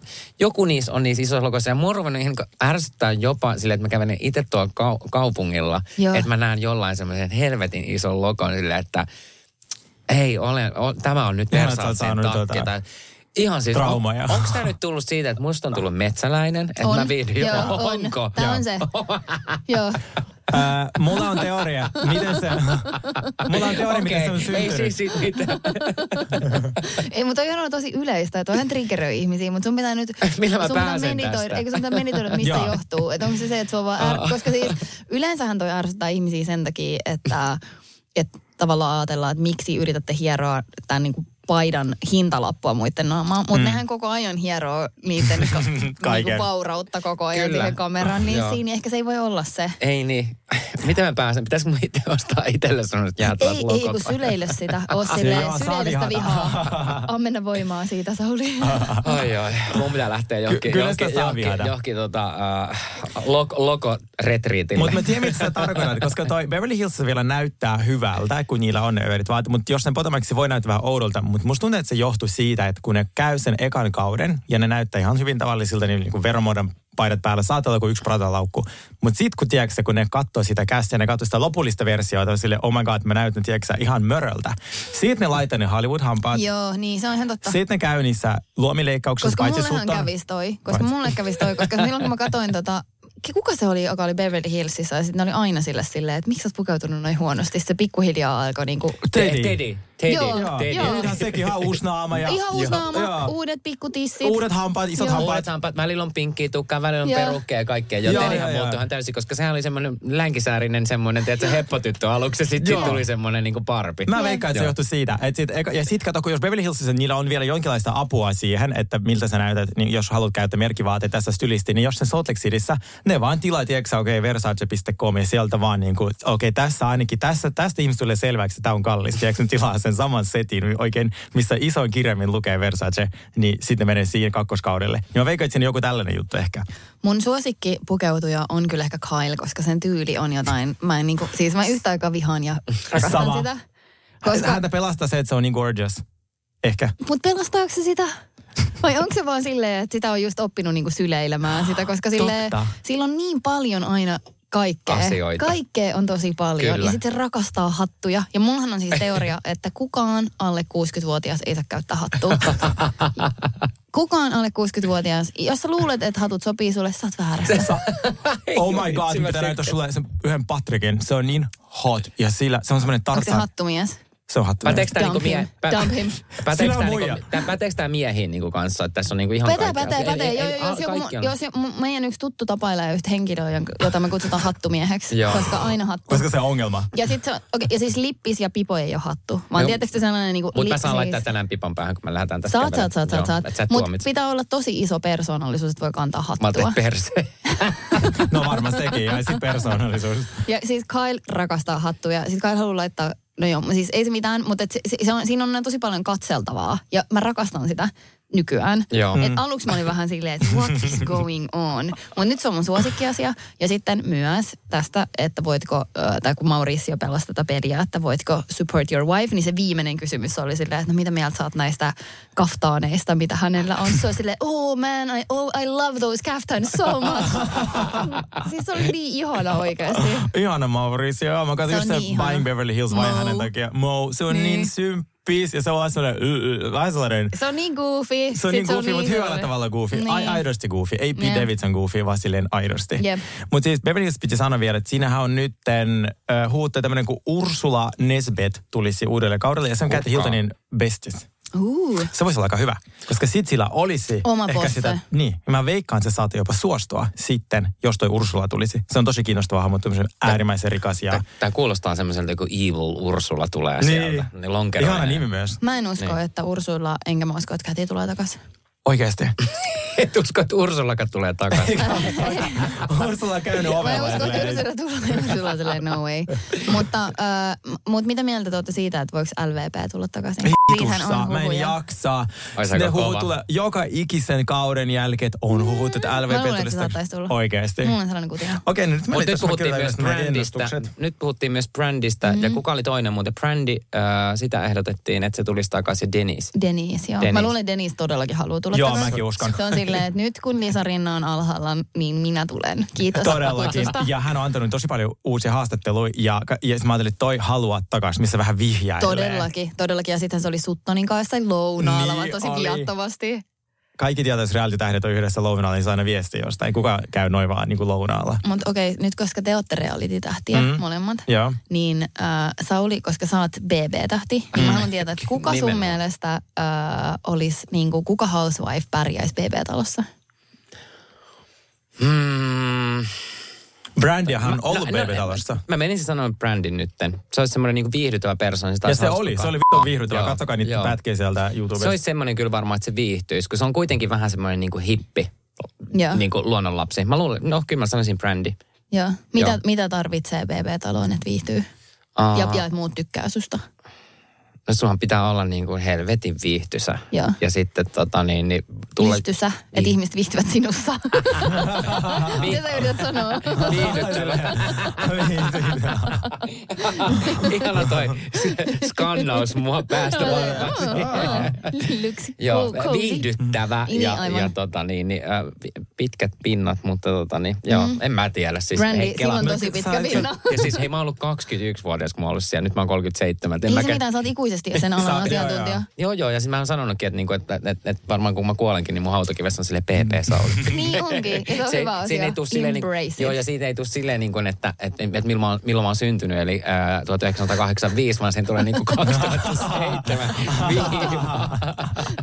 joku niissä on niissä isoissa lokoissa. Ja mua on ruvennut ihan ärsyttää jopa silleen, että mä kävelen itse tuolla kau- kaupungilla. Joo. Että mä näen jollain semmoisen helvetin ison lokon silleen, että ei ole, o, tämä on nyt Versacen takki. Ihan siis, on, onko tämä nyt tullut siitä, että musta on tullut metsäläinen? Että on, mä viihdyin, joo, onko? On. Tämä on se. Joo. Äh, mulla on teoria, miten se... Mulla on teoria, okay, miten se on syntynyt. Ei siis mitään. Ei, mutta toihan on tosi yleistä, toihan triggeröi ihmisiä, mutta sun pitää nyt... Millä mä pääsen tästä? Eikö sun pitää menitoida, mistä johtuu? Että onko se se, että sua vaan... Är... Koska siis yleensähän toi ärsyttää ihmisiä sen takia, että, että tavallaan ajatellaan, että miksi yritätte hieroa tämän niin kuin paidan hintalappua muiden naamaan, mutta mm. nehän koko ajan hieroo niiden niinku vaurautta koko ajan siihen kameraan, niin joo, siinä ehkä se ei voi olla se. Ei niin. Miten mä pääsen? Pitäisikö mun itse ostaa itselle sellaiset jäätävät lokot? Ei, ei kun syleille sitä. O silleen, syleille sitä vihaa. Ammenna voimaa siitä, Sauli. Oi, oi. Mun pitää lähteä johonkin, Ky- johonkin, johonkin, johonkin tota, uh, lokoretriitille. Mutta mä tiedän, mitä sä tarkoitat, koska toi Beverly Hills vielä näyttää hyvältä, kun niillä on ne överit, mutta jos ne Potomacissa voi näyttää vähän oudolta, mutta musta tuntuu, että se johtui siitä, että kun ne käy sen ekan kauden ja ne näyttää ihan hyvin tavallisilta, niin, niin kuin veromuodon paidat päällä saattaa olla kuin yksi pratalaukku. Mutta sit kun tiedätkö, kun ne katsoi sitä käsiä, ne katsoi sitä lopullista versiota, sille oh my god, mä näytän tiedätkö, ihan möröltä. Siitä ne laittaa ne Hollywood-hampaat. Joo, niin se on ihan totta. Sitten ne käy niissä luomileikkauksissa paitsi suuttaan. Koska mullehan kävisi toi, koska mulle kävisi toi, koska silloin kun mä katsoin tota... Kuka se oli, joka oli Beverly Hillsissä ja sitten ne oli aina sille silleen, että miksi sä oot pukeutunut noin huonosti? Sitten se pikkuhiljaa alkoi niinku... Teddy. Teddy. Teddy. Joo, joo. Teddy. Joo. Ihan sekin ihan uusi naama. Ja... Ihan uusi naama, joo. Uudet pikkutissit. Uudet hampaat, isot joo. hampaat. Uudet hampaat, välillä on pinkkiä tukkaa, välillä on perukkeja ja kaikkea. Jo, joo, Teddyhän muuttui ihan täysin, koska sehän oli semmoinen länkisäärinen semmoinen, tiedätkö, heppotyttö aluksi. Sitten sit tuli semmoinen niinku barbi. Mä veikkaan, että se johtui siitä. Et sit, ja sit kato, kun jos Beverly Hillsissä niillä on vielä jonkinlaista apua siihen, että miltä sä näytät, niin jos haluat käyttää merkivaateita tässä stylisti, niin jos sen Salt Lake Cityssä ne vaan tilaa, tiedätkö, okei, okay, versace piste com ja sieltä vaan niin kuin, okei, okay, tässä ainakin, tässä, tästä ihmiset tulee selväksi, että tämä on kallis. Tiedätkö, ne tilaa sen saman setin oikein, missä isoin kirjaimin lukee Versace, niin sitten menee siihen kakkoskaudelle. Ja mä veikkaan, että siinä joku tällainen juttu ehkä. Mun suosikki pukeutuja on kyllä ehkä Kyle, koska sen tyyli on jotain, mä en niin kuin, siis mä yhtä aikaa vihaan ja rakastan sama sitä. Koska... Häntä pelastaa se, että se on niin gorgeous. Ehkä. Mut pelastaako se sitä? Vai onko se vaan silleen, että sitä on just oppinut niinku syleilemään sitä, koska silleen, sillä on niin paljon aina kaikkea. Asioita. Kaikkea on tosi paljon. Kyllä. Ja sitten se rakastaa hattuja. Ja mullahan on siis teoria, että kukaan alle kuusikymmentävuotias ei saa käyttää hattua. Kukaan alle kuusikymmentävuotias, jos sä luulet, että hatut sopii sulle, sä oot väärässä. Oh my god, mitä näytä sulle sen yhden Patrickin. Se on niin hot. Ja sillä, se on semmoinen tartsa. Onko se hattumies? Se on hattumies. Päteekö tämä niinku mie- pä- miehiin niinku kanssa? Että tässä on niinku ihan pätee, pätee, pätee. Jos meidän yksi tuttu tapailee yhtä henkilöä, jota me kutsutaan hattumieheksi, koska aina hattu. Koska se on ongelma. Ja, sit se on, okay, ja siis lippis ja pipo ei ole hattu. Vaan tiedätkö sellainen niinku... Mutta mä saan laittaa tänään pipan päähän, kun me lähdetään tässä kävelemään. Saat, saat, saat, saat. Mutta pitää olla tosi iso persoonallisuus, että voi kantaa hattua. Mä ajattelin perse. No varmaan sekin, ja sitten persoonallisuus. Ja siis Kyle rakastaa hattuja. Sitten Kyle haluaa laittaa... No joo, siis ei se mitään, mutta et se, se on, siinä on tosi paljon katseltavaa ja mä rakastan sitä nykyään. Et aluksi mä olin vähän silleen, että what is going on? Mutta nyt se on mun suosikkiasia ja sitten myös tästä, että voitko, tai kun Mauricio pelasi tätä peliä, että voitko support your wife, niin se viimeinen kysymys oli silleen, että no mitä mieltä sä oot näistä kaftaaneista, mitä hänellä on. Se oli silleen, oh man, I, oh, I love those kaftaans so much. Siis se oli niin ihana oikeasti. Ihana Mauricio, mä katsoin just se niin Buying Beverly Hills vai hänen takia. Mo, se on niin, niin symp. Ja se on vähän sellainen... Se on niin goofy. Se on niin goofy, mutta hyvällä tavalla goofy. Niin. Ai, aidosti goofy. Ei Pete yeah. Davidson goofy, vaan silleen aidosti. Yeah. Mutta siis Beverly Hills piti sanoa vielä, että siinähän on nyt uh, huuttaa tämmöinen kuin Ursula Nesbet tulisi uudelle kaudelle. Ja se on Kathy Hiltonin bestis. Uh. Se voisi olla aika hyvä, koska sit sillä olisi oma ehkä posse. Sitä... Niin, mä veikkaan, että se saattaa jopa suostua sitten, jos toi Ursula tulisi. Se on tosi kiinnostava hahmo, tämmöisen äärimmäisen rikas ja... Tää kuulostaa semmoiselta, kun Evil Ursula tulee niin sieltä. Niin, ihana nimi myös. Mä en usko, niin. että Ursula, enkä mä usko, että Kathy tulee takaisin. Oikeasti. Et usko, että Ursulakaan tulee takaisin. Ursula on käynyt ovella. Mä uskon, että Ursula tulee. Ursula tulee, no way. Mutta uh, mut mitä mieltä te olette siitä, että voiko L V P tulla takaisin? Vitussa, mä en jaksa. Ne huhu tulee joka ikisen kauden jälkeen, että on huhut, että L V P tulisi. Mä luulen, että se saattaisi tulla. Oikeasti. Mulla on sellainen kutina. Okei, nyt me nyt puhuttiin myös Brandista. Ja kuka oli toinen muuten? Brandi, sitä ehdotettiin, että se tulisi takaisin. Denise. Denise, joo. Mä luulen, että Denise todellakin haluaa tulla takaisin. Joo, mäkin uskon. Silleen, että nyt kun Lisa Rinna on alhaalla, niin minä tulen. Kiitos. Todellakin. Ja hän on antanut tosi paljon uusia haastatteluja. Ja, ja mä ajattelin, että toi haluaa takaisin, missä vähän vihjailee. Todellakin. Todellakin. Ja sitten se oli Suttonin kanssa lounaalla, niin tosi oli. Viattomasti. Kaikki tietäisi reality-tähdet on yhdessä lounaalla, niin se aina viesti jostain. Kuka käy noin vaan niin kuin lounaalla. Mutta okei, okay, nyt koska te olette reality-tähtiä, mm. molemmat, yeah. niin äh, Sauli, koska sä oot B B-tähti, niin mä haluan tietää, että kuka sun mielestä äh, olisi, niin kuin, kuka housewife pärjäisi B B-talossa? Mm. Brandiahan on ollut no, B B-talossa. No, mä menisin sanomaan Brandin nytten. Se olisi semmoinen niinku viihdyttävä persoona. Ja se oli, kukaan. Se oli vittu viihdyttävä. Katsokaa niitä joo. pätkiä sieltä YouTubesta. Se olisi semmoinen kyllä varmaan, että se viihtyisi, kun se on kuitenkin vähän semmoinen niinku hippi, yeah. niinku luonnonlapsi. Mä luulen, no kyllä mä sanoisin Brandi. Joo. Mitä, joo. mitä tarvitsee B B-taloon, että viihtyy? Aa. Ja, ja että muut tykkää susta. No sunhan pitää olla niinku helvetin viihtysä. Joo. Ja sitten tota niin... niin tulla... Viihtysä, niin. että ihmiset viihtyvät sinussa. Mitä sä yrität sanoa? Viihdyttävä. Ihana toi skannaus mua päästä varmasti. Lyks. Joo, viihdyttävä ja tota niin pitkät pinnat, mutta tota niin, joo, en mä tiedä. Brandi, sillä on tosi pitkä pinna. Ja siis hei, mä oon ollut kaksikymmentäyksi vuotias, kun mä oon ollut siellä, nyt mä oon kolmekymmentäseitsemän. Ei se mitään, sä oot ikuisesti. Ja sen alan asiantuntija. Joo, joo, joo, ja sitten mä oon sanonutkin, että, niinku, että, että, että varmaan kun mä kuolenkin, niin mun hautakivessä on silleen P P-Sauli. Niin onkin, ja se on se, hyvä asia. Embrace it. Joo, ja siitä ei tule silleen, niin kuin, että, että, että milloin, mä oon, milloin mä oon syntynyt, eli äh, tuhatyhdeksänsataakahdeksankymmentäviisi, vaan sen tulee niin kuin kaksituhattaseitsemän. Viiva.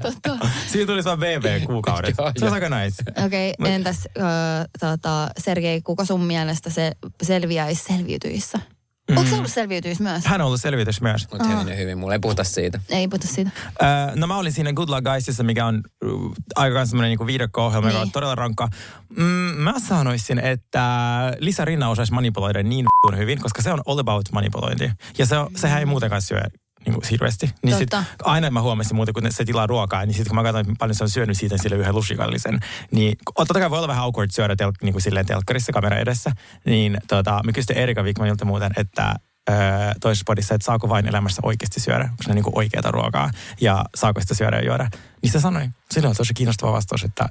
Totta. Siinä tulisi vaan B B-kuukaudet. Se on aika nice. Okei, okay, entäs äh, tota, Sergei, kuka sun mielestä se selviäisi selviytyissä? Mm. Onko se ollut selviytyys myös? Hän on ollut selviytyys myös. Mutta hyvin hyvin, mulla ei puhuta siitä. Ei puhuta siitä. Öö, no mä olin siinä Good Luck Guysissa, mikä on uh, aika semmoinen niinku viidakko-ohjelma, niin. joka on todella rankka. Mm, mä sanoisin, että Lisa Rinna osaisi manipuloida niin v***un hyvin, koska se on all about manipulointi. Ja se, sehän ei muutenkaan syö niinku hirveästi. Niin sit, aina mä huomasin muuten, kun se tilaa ruokaa, niin sitten kun mä katsoin, paljon se on syönyt siitä sille yhden lusikallisen, niin totta kai voi olla vähän awkward syödä tel, niinku silleen telkkarissa kamera edessä, niin tota, mä kysyin Erika Wigmanilta muuten, että toisessa podissa, että saako vain elämässä oikeasti syödä, onko se niinku oikeata ruokaa, ja saako sitä syödä ja juoda. Niin se sanoi, sillä on tosi kiinnostava vastaus, että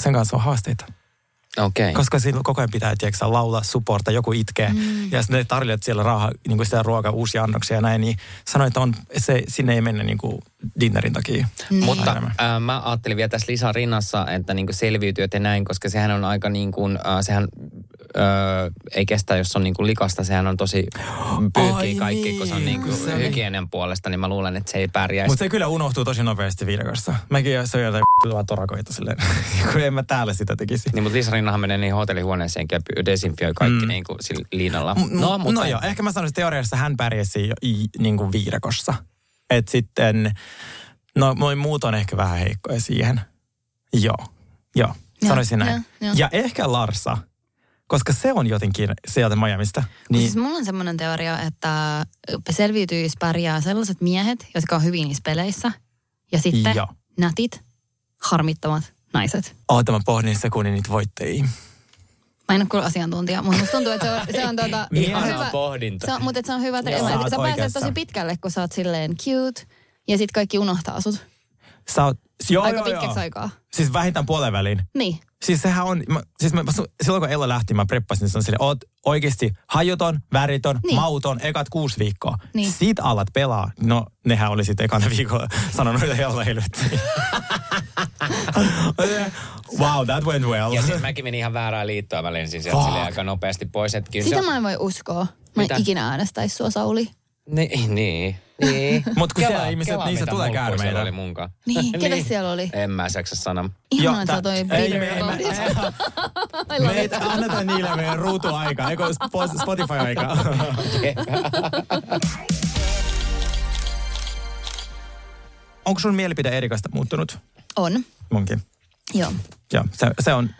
sen kanssa on haasteita. Okay. Koska siinä koko ajan pitää, tiedätkö, laulaa, supporta, joku itkee. Mm. Ja ne tarjoilijat siellä rahaa, niin kuin sitä ruokaa, uusia annoksia ja näin, niin sanoi, että on, se, sinne ei mennä niin kuin dinnerin takia. Mm. Mutta äh, mä ajattelin vielä tässä Lisa Rinnassa, että niin kuin selviytyy ja näin, koska sehän on aika niin kuin, äh, sehän äh, ei kestä, jos on niin kuin likasta, sehän on tosi pyyhkii kaikki, niin, kun se on niin kuin se hygienen puolesta, niin mä luulen, että se ei pärjäisi. Mutta se kyllä unohtuu tosi nopeasti viidakossa. Mäkin söin jotain vaan torakoita silleen, kun en mä täällä sitä tekisi. Niin, mutta Lisa Rinnahan menee niin hotellihuoneeseen ja desinfioi kaikki mm. niin kuin sillä liinalla. M- no, mutta... no joo, ehkä mä sanoisin, että teoriassa hän pärjäsi niin kuin viidakossa. Että sitten, no moi muut on ehkä vähän heikkoja siihen. Joo, joo, sanoisin ja, näin. Ja, ja. ja ehkä Larsa, koska se on jotenkin sieltä Miamista. Niin... Siis mulla on semmoinen teoria, että selviytyisi pärjää sellaiset miehet, jotka on hyvin niissä peleissä. Ja sitten ja. nätit. Harmittavat naiset. Oota, mä pohdin sekunnin niitä voittajia. Mä en ole kyllä asiantuntija, mutta musta tuntuu, että se on, se on tuota... Ihanaa pohdinta. Se on, mutta se on hyvä teema. Sä, sä pääset tosi pitkälle, kun sä oot silleen cute, ja sit kaikki unohtaa sut. Sä oot... Joo, aika joo, pitkäksi joo. aikaa. Siis vähintään puolen väliin. Niin. Siis sehän on... Mä, siis mä, silloin kun Ella lähti, mä preppasin, se on silleen, oot oikeesti hajuton, väriton, niin. mauton, ekat kuusi viikkoa. Niin. Sit alat pelaa. No, nehän oli sitten ekana viikolla sanonut, että Ella helvettiin. Wow, that went well. Ja siis mäkin menin ihan väärään liittoa väliin, siis aika nopeasti pois. Että sitä on... mä en voi uskoa. Mä en ikinä äänestäisi sua, Sauli. Niin, niin. Niin. Mutta kun siellä ihmiset, niistä tulee käärmeitä. Oli munkaan. Niin, ketä siellä oli? En mä seksa sanan. Ihanaa, että sä toi viidervaudit. Meitä annetaan niille meidän ruutuaikaa, eikö Spotify-aikaa. Onko sun mielipide Erikasta muuttunut? On. munkin. Joo. Joo, se, se on...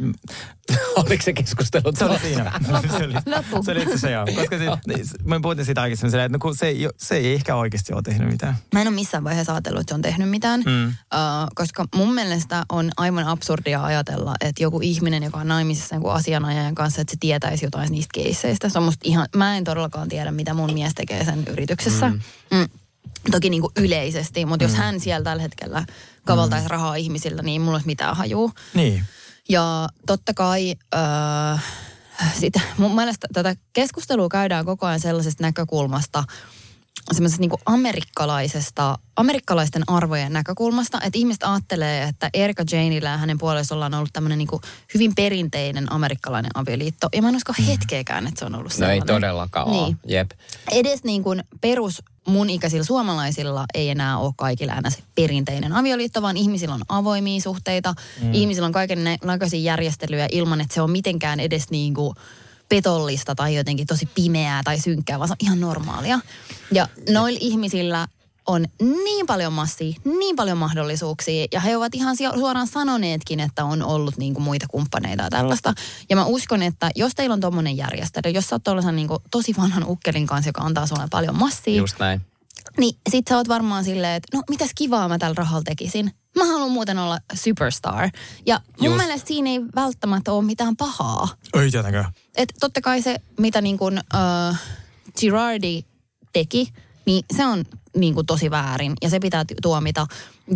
Oliko se keskustelu? Se oli siinä. Se oli, se oli itse se joo. Koska sit, mä puhutin siitä aikaisemmin silleen, että no, se, ei, se ei ehkä oikeasti ole tehnyt mitään. Mä en ole missään vaiheessa ajatellut, että se on tehnyt mitään, mm. uh, koska mun mielestä on aivan absurdia ajatella, että joku ihminen, joka on naimisissa joku asianajajan kanssa, että se tietäisi jotain niistä keisseistä. Se on musta ihan... Mä en todellakaan tiedä, mitä mun mies tekee sen yrityksessä. Mm. Mm. Toki niin kuin yleisesti, mutta mm. jos hän siellä tällä hetkellä kavaltaisi mm. rahaa ihmisillä, niin mulla olisi mitään hajua. Niin. Ja totta kai äh, sitä, mun mielestä tätä keskustelua käydään koko ajan sellaisesta näkökulmasta, semmoisesta niin kuin amerikkalaisesta, amerikkalaisten arvojen näkökulmasta, että ihmiset ajattelee, että Erika Jaynillä ja hänen puolisollaan on ollut tämmöinen niin kuin hyvin perinteinen amerikkalainen avioliitto. Ja mä en usko hetkeäkään, että se on ollut sellainen. No ei todellakaan niin. ole, jep. Edes niin kuin perus... Mun ikäisillä suomalaisilla ei enää ole kaikilla enää se perinteinen avioliitto, vaan ihmisillä on avoimia suhteita. Mm. Ihmisillä on kaikennäköisiä järjestelyjä ilman, että se on mitenkään edes niin kuin petollista tai jotenkin tosi pimeää tai synkkää, vaan se on ihan normaalia. Ja noilla ihmisillä on niin paljon massia, niin paljon mahdollisuuksia ja he ovat ihan suoraan sanoneetkin, että on ollut niin kuin muita kumppaneita ja tällaista. Ja mä uskon, että jos teillä on tommonen järjestely, jos sä oot tollasen niin kuin tosi vanhan ukkelin kanssa, joka antaa sulle paljon massia. Just näin. Niin sit sä oot varmaan silleen, että no mitäs kivaa mä tällä rahalla tekisin. Mä haluan muuten olla superstar. Ja mun Just. mielestä siinä ei välttämättä ole mitään pahaa. Ei tietenkään. Että totta kai se, mitä niin kuin äh, Girardi teki, niin se on... Niin kuin tosi väärin ja se pitää tuomita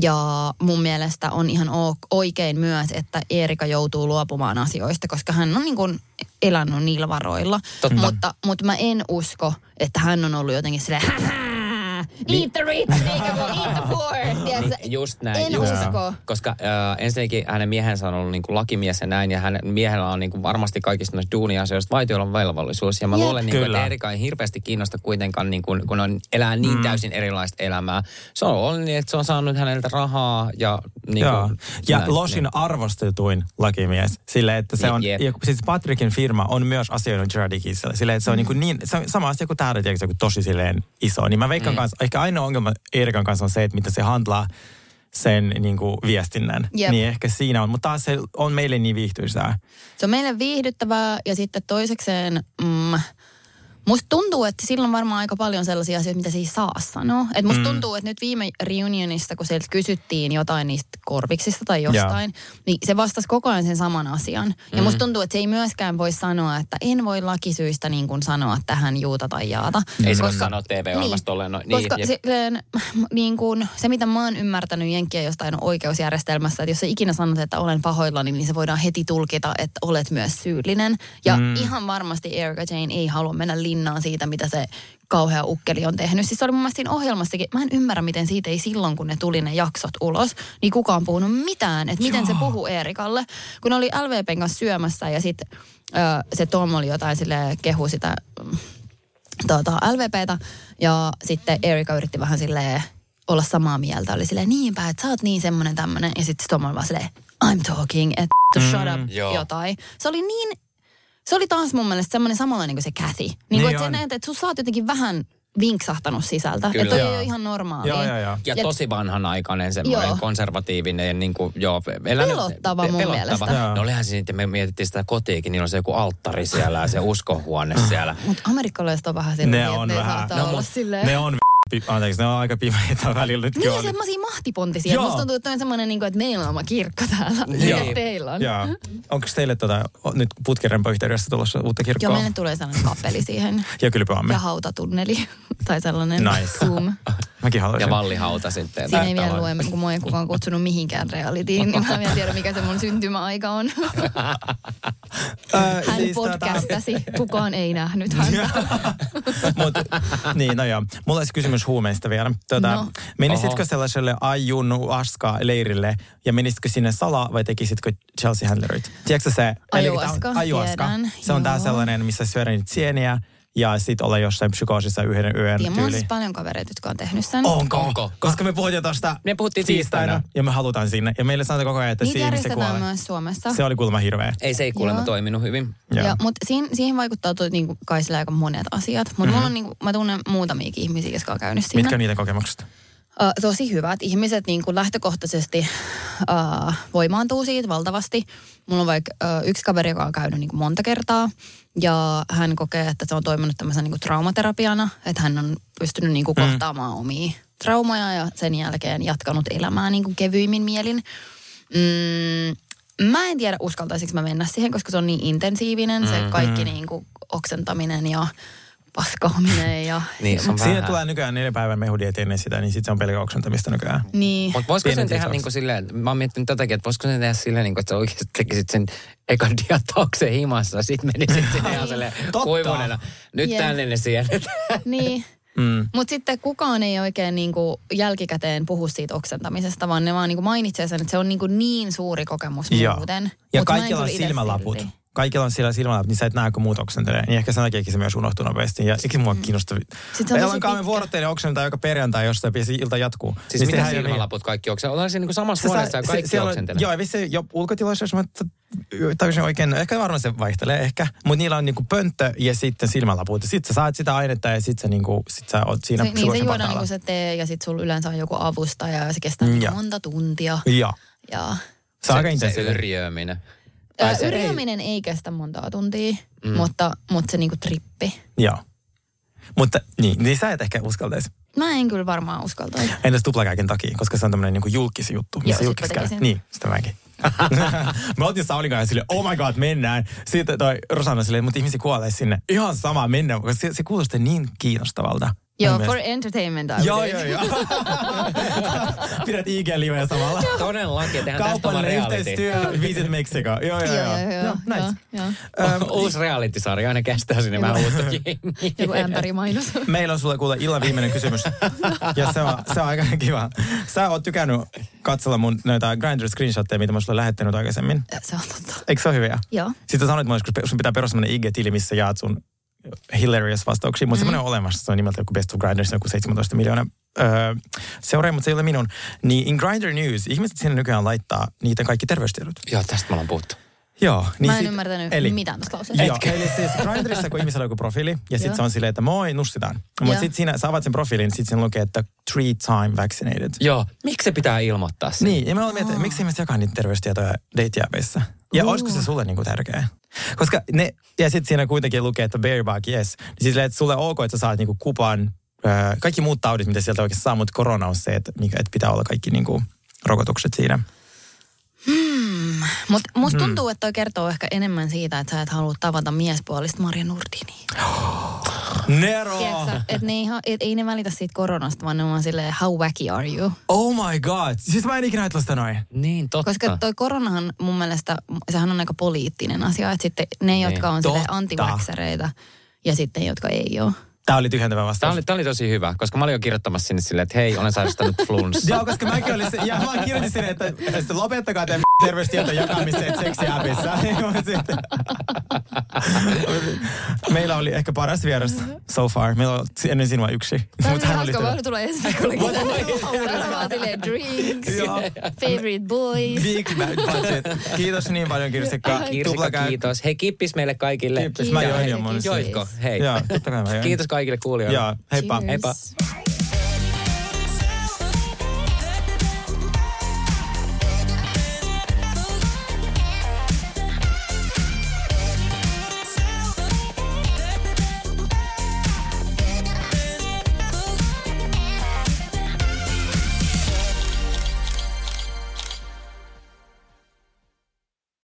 ja mun mielestä on ihan oikein myös, että Erika joutuu luopumaan asioista, koska hän on niin kuin elänyt niillä varoilla. Totta. Mutta, mutta mä en usko, että hän on ollut jotenkin silleen eat the rich, eat the poor. Yes. Just näin. En just. usko. Koska äh, ensinnäkin hänen miehensä on ollut niin kuin lakimies ja näin, ja hänen miehellä on niin kuin varmasti kaikista noista duuniasioista vaitiolla velvollisuus. Ja mä luulen, niin kuin, että Erika ei hirveästi kiinnosta kuitenkaan, niin kuin, kun on, elää niin mm. täysin erilaista elämää. Se on ollut niin, että se on saanut häneltä rahaa. Ja, niin kuin, ja näin, Loshin niin. arvostetuin lakimies. Sille, että se yep, on, yep. Ja, siis Patrickin firma on myös asioinut Gerardi Kisselle. Sille, että se on mm. niin, kuin niin, se on sama asia kuin tähdät, se on tosi silleen iso. Niin mä veikkaan mm. kanssa. Ehkä ainoa ongelma Erikan kanssa on se, että mitä se handlaa sen niin kuin viestinnän. Yep. Niin ehkä siinä on, mutta taas se on meille niin viihtyisää. Se on meille viihdyttävää ja sitten toisekseen mm, musta tuntuu, että sillä on varmaan aika paljon sellaisia asioita, mitä se ei saa sanoa. Et musta mm. tuntuu, että nyt viime reunionista, kun sieltä kysyttiin jotain niistä korviksista tai jostain, yeah. niin se vastasi koko ajan sen saman asian. Mm. Ja musta tuntuu, että se ei myöskään voi sanoa, että en voi lakisyistä niin kuin sanoa tähän juuta tai jaata. Ei se voi sanoa T V-ohjelmasta olleen. Niin, koska se, niin kuin, se, mitä mä oon ymmärtänyt jenkkien jostain oikeusjärjestelmässä, että jos sä ikinä sanot, että olen pahoillani, niin se voidaan heti tulkita, että olet myös syyllinen. Ja mm. ihan varmasti Erika Jayne ei halua mennä linjaan siitä, mitä se kauhea ukkeli on tehnyt. Siis se oli mun mielestä siinä ohjelmassakin. Mä en ymmärrä, miten siitä ei silloin, kun ne tuli ne jaksot ulos, niin kukaan puhunut mitään, että miten Joo. se puhuu Erikalle. Kun oli L V P:n kanssa syömässä ja sitten se Tom oli jotain silleen, kehu sitä tuota, L V P:tä ja sitten Erika yritti vähän silleen olla samaa mieltä. Oli silleen, niinpä, että sä oot niin semmonen tämmönen. Ja sitten Tom oli vaan silleen, I'm talking, että to shut up, mm, jo. jotain. Se oli niin... Se oli taas mun mielestä semmoinen samanlainen kuin se Kathy. Niin, niin kuin, että sä näet, että sun sä oot jotenkin vähän vinksahtanut sisältä. Kyllä. Että toi ei ole ihan normaalia. Joo, joo, joo. Ja, ja tosi vanhanaikainen semmoinen joo. konservatiivinen, niin kuin, joo. Elänyt, pelottava pe- mun pelottava. mielestä. Joo. No olihan se sitten, me mietittiin sitä kotiikin, niin on se joku alttari siellä ja se uskohuone siellä. Mutta amerikkalaiset on vähän silleen, että ne saattaa no, olla silleen. Ne on Anteeksi, ne on aika pimeitä välillä nytkin. Niin on semmosia mahtipontisia. Joo. Musta tuntuu, että on semmoinen, niin kuin, että meillä on oma kirkko täällä. Mitäs teillä on? Joo. Onko teille tota, nyt putkirempoyhteydessä tulossa uutta kirkkoa? Joo, meille tulee sellainen kappeli siihen. Ja kylpyammi. Ja hautatunneli. Tai sellainen nice. Zoom. Mäkin haluaisin. Ja vallihauta sitten. Siinä ei vielä lue, kun mua ei kukaan kutsunut mihinkään realitiin, niin mä en vielä tiedä, mikä se mun syntymäaika on. Hän podcastasi, kukaan ei nähnyt häntä. Mut, niin, no joo. Mulla olisi kysymys huumeista vielä. Tuota, no. Menisitkö Oho. sellaiselle ajunnu aska leirille ja menisitkö sinne salaa vai tekisitkö Chelsea Handlerit? Tiedätkö se? Ajuaska. Ajuaska. Se on joo. tää sellainen, missä syödään niitä sieniä. Ja sit olla jossain psykoosissa yhden yön ja tyyli. Ja on siis paljon kavereita, jotka on tehnyt sen. Onko? Onko? Koska me puhuttiin tosta me puhuttiin tiistaina. tiistaina. Ja me halutaan sinne. Ja meille sanotaan koko ajan, että siinä se kuolee. Myös Suomessa. Se oli kuulemma hirveä. Ei se ei kuulemma Joo. toiminut hyvin. Joo. Ja, mutta siihen, siihen vaikuttaa niinku kai sillä aika monet asiat. Mutta mm-hmm. mulla on niinku, mä tunnen muutamia ihmisiä, jotka on käynyt siinä. Mitkä niitä kokemukset? uh, tosi hyvät. Ihmiset niin kuin lähtökohtaisesti uh, voimaantuu siitä valtavasti. Mulla on vaikka uh, yksi kaveri, joka on käynyt niin kuin monta kertaa. Ja hän kokee, että se on toiminut tämmöisen niin kuin traumaterapiana. Että hän on pystynyt niin kuin mm. kohtaamaan omia traumoja ja sen jälkeen jatkanut elämää niin kuin kevyimmin mielin. Mm. Mä en tiedä, uskaltaisinko mä mennä siihen, koska se on niin intensiivinen, mm-hmm. se kaikki niin kuin oksentaminen ja paskaaminen. Ja, niin, ja siinä tulee nykyään neljä päivän mehudieet ennen sitä, niin sitten se on pelkä oksentamista nykyään. Niin. Mutta voisiko sen tehdä niin kuin silleen, mä oon miettinyt tätäkin, että voisiko sen tehdä silleen, niin kuin, että sä oikeasti tekisit sen ekan diatauksen himassa, sit menisit sinne ihan silleen kuivuneena. Nyt yeah. tänne ne siedetään. Niin. Mm. Mutta sitten kukaan ei oikein niinku jälkikäteen puhu siitä oksentamisesta, vaan ne vaan niinku mainitsee sen, että se on niinku niin suuri kokemus muuten. Ja kaikilla on silmälaput. Silti. Kaikilla on siellä silmälaput, niin sä et näe, kun muut oksentelee. Niin ehkä sen takiakin se myös unohtuu nopeasti. Ja siksi mua kiinnostavia. Meillä on vuorotteinen oksentaa joka perjantai, jos se ilta jatkuu. Siis niin mitä silmälaput kaikki oksentelee? Ollaan siinä niinku samassa huoneessa ja kaikki se, oksentelee. Joo, ja vissi jo ulkotiloissa, jos mä taisin oikein, ehkä varmaan se vaihtelee ehkä, mutta niillä on niinku pönttö ja sitten silmälaput. Sitten sä saat sitä ainetta ja sitten sä, niinku, sit sä oot siinä psykologisen niin, se juodaan niinku se tee ja sitten sulla yleensä on joku avustaja ja se kestää ja. monta tuntia. Ja, ja. se, se yrjööminen. Yrjööminen ei kestä montaa tuntia, mm. mutta, mutta se niinku trippi. Joo. Mutta niin, niin sä et ehkä uskaltaisi. Mä en kyllä varmaan uskaltaisi. Entäs tuplakäikin takia, koska se on tämmöinen niinku julkis juttu. Joo, sit mä Niin, sitä mäkin. Mä otin Saulin kanssa silleen, oh my god, mennään. Sitten toi Rosanna silleen, mutta ihmisiä kuolee sinne. Ihan sama, mennään, koska se, se kuulosti niin kiinnostavalta. Joo, for entertainment. Joo, joo, joo. Pidät I G-liveä samalla. Todellakin, tehdään tästä oma reality. Kaupallinen yhteistyö, visit Meksiko. Joo, joo, joo. joo, nice. Uusi reality-sarja, aina kestää sinne vähän uutta jengiä. Joku ämpärimainos. Meillä on sulle kuule illan viimeinen kysymys. Ja se on, se on aika kiva. Sä oot tykännyt katsella mun noita Grindr-screenshotteja, mitä mä oon sulle lähettänyt aikaisemmin. Se on totta. Eikö se ole hyviä? Joo. Sitten sanoit mulle, kun sun pitää perustaa semmoinen I G-tili, missä jaat sun hilarious vastauksia, mutta mm. semmoinen on olemassa. Se on nimeltä joku Best of Grindr, se on joku seitsemäntoista miljoonaa öö, seuraaja, mutta se ei ole minun. Niin in Grindr News, ihmiset siinä nykyään laittaa niitä kaikki terveystiedot. Joo, tästä me ollaan puhuttu. Joo. Niin mä en sit, ymmärtänyt eli, mitään tuosta lauseesta. Joo, eli siis Grindrissa, kun ihmisellä on joku profiili, ja sitten se on silleen, että moi, nussitaan. Mutta sitten siinä, sä avaat sen profiilin, sitten siinä lukee, että three time vaccinated. Joo, miksi se pitää ilmoittaa sen? Niin, ja mä olen miettinyt, että miksi ihmiset jakaa niitä terveystietoja date-jääpeissä? Ja uh. olisiko se sulle niinku tärkeää? Koska ne, ja sitten siinä kuitenkin lukee, että bear bug, yes. Niin siis että sulle on ok, että sä saat niinku kupan, äh, kaikki muut taudit, mitä sieltä oikeasti saa, mutta korona on se, että, että pitää olla kaikki niinku rokotukset siinä. Hmm. Mutta musta tuntuu, hmm. että toi kertoo ehkä enemmän siitä, että sä et halua tavata miespuolista Marja Nordinia. Oh, Nero! Tiedätkö, et ne ei, et ei ne välitä siitä koronasta, vaan ne on silleen, how wacky are you? Oh my god! Siis mä en ikinä ajatella sitä noin. Niin, totta. Koska toi koronahan mun mielestä, sehän on aika poliittinen asia, että sitten ne, niin, jotka on silleen anti-vaxxereita ja sitten jotka ei ole. Tämä oli tyhjentävä vastaus. Tämä oli, tämä oli tosi hyvä, koska mä olin jo kirjoittamassa sinne silleen, että hei, olen sairastanut flunssa. Joo, koska mäkin olin, ja mä kirjoitin sinne, että, että lopettakaa teidän terveystietojen jakamiseen seksiäpissä. Meillä oli ehkä paras vieras so far. Meillä on ennen sinua yksi. Tämä oli hauska, voin tulla ensimmäinen. Mä silleen drinks, favorite boys. Big budget. Kiitos niin paljon, Kirsikka. Kirsikka, kiitos. Hei, kippis meille kaikille. Kippis, mä join jo monesti. Joitko? Hei. Joo, totta kai mä join. Kiitos kaikille kuulijoille. Joo, heippa. Heippa.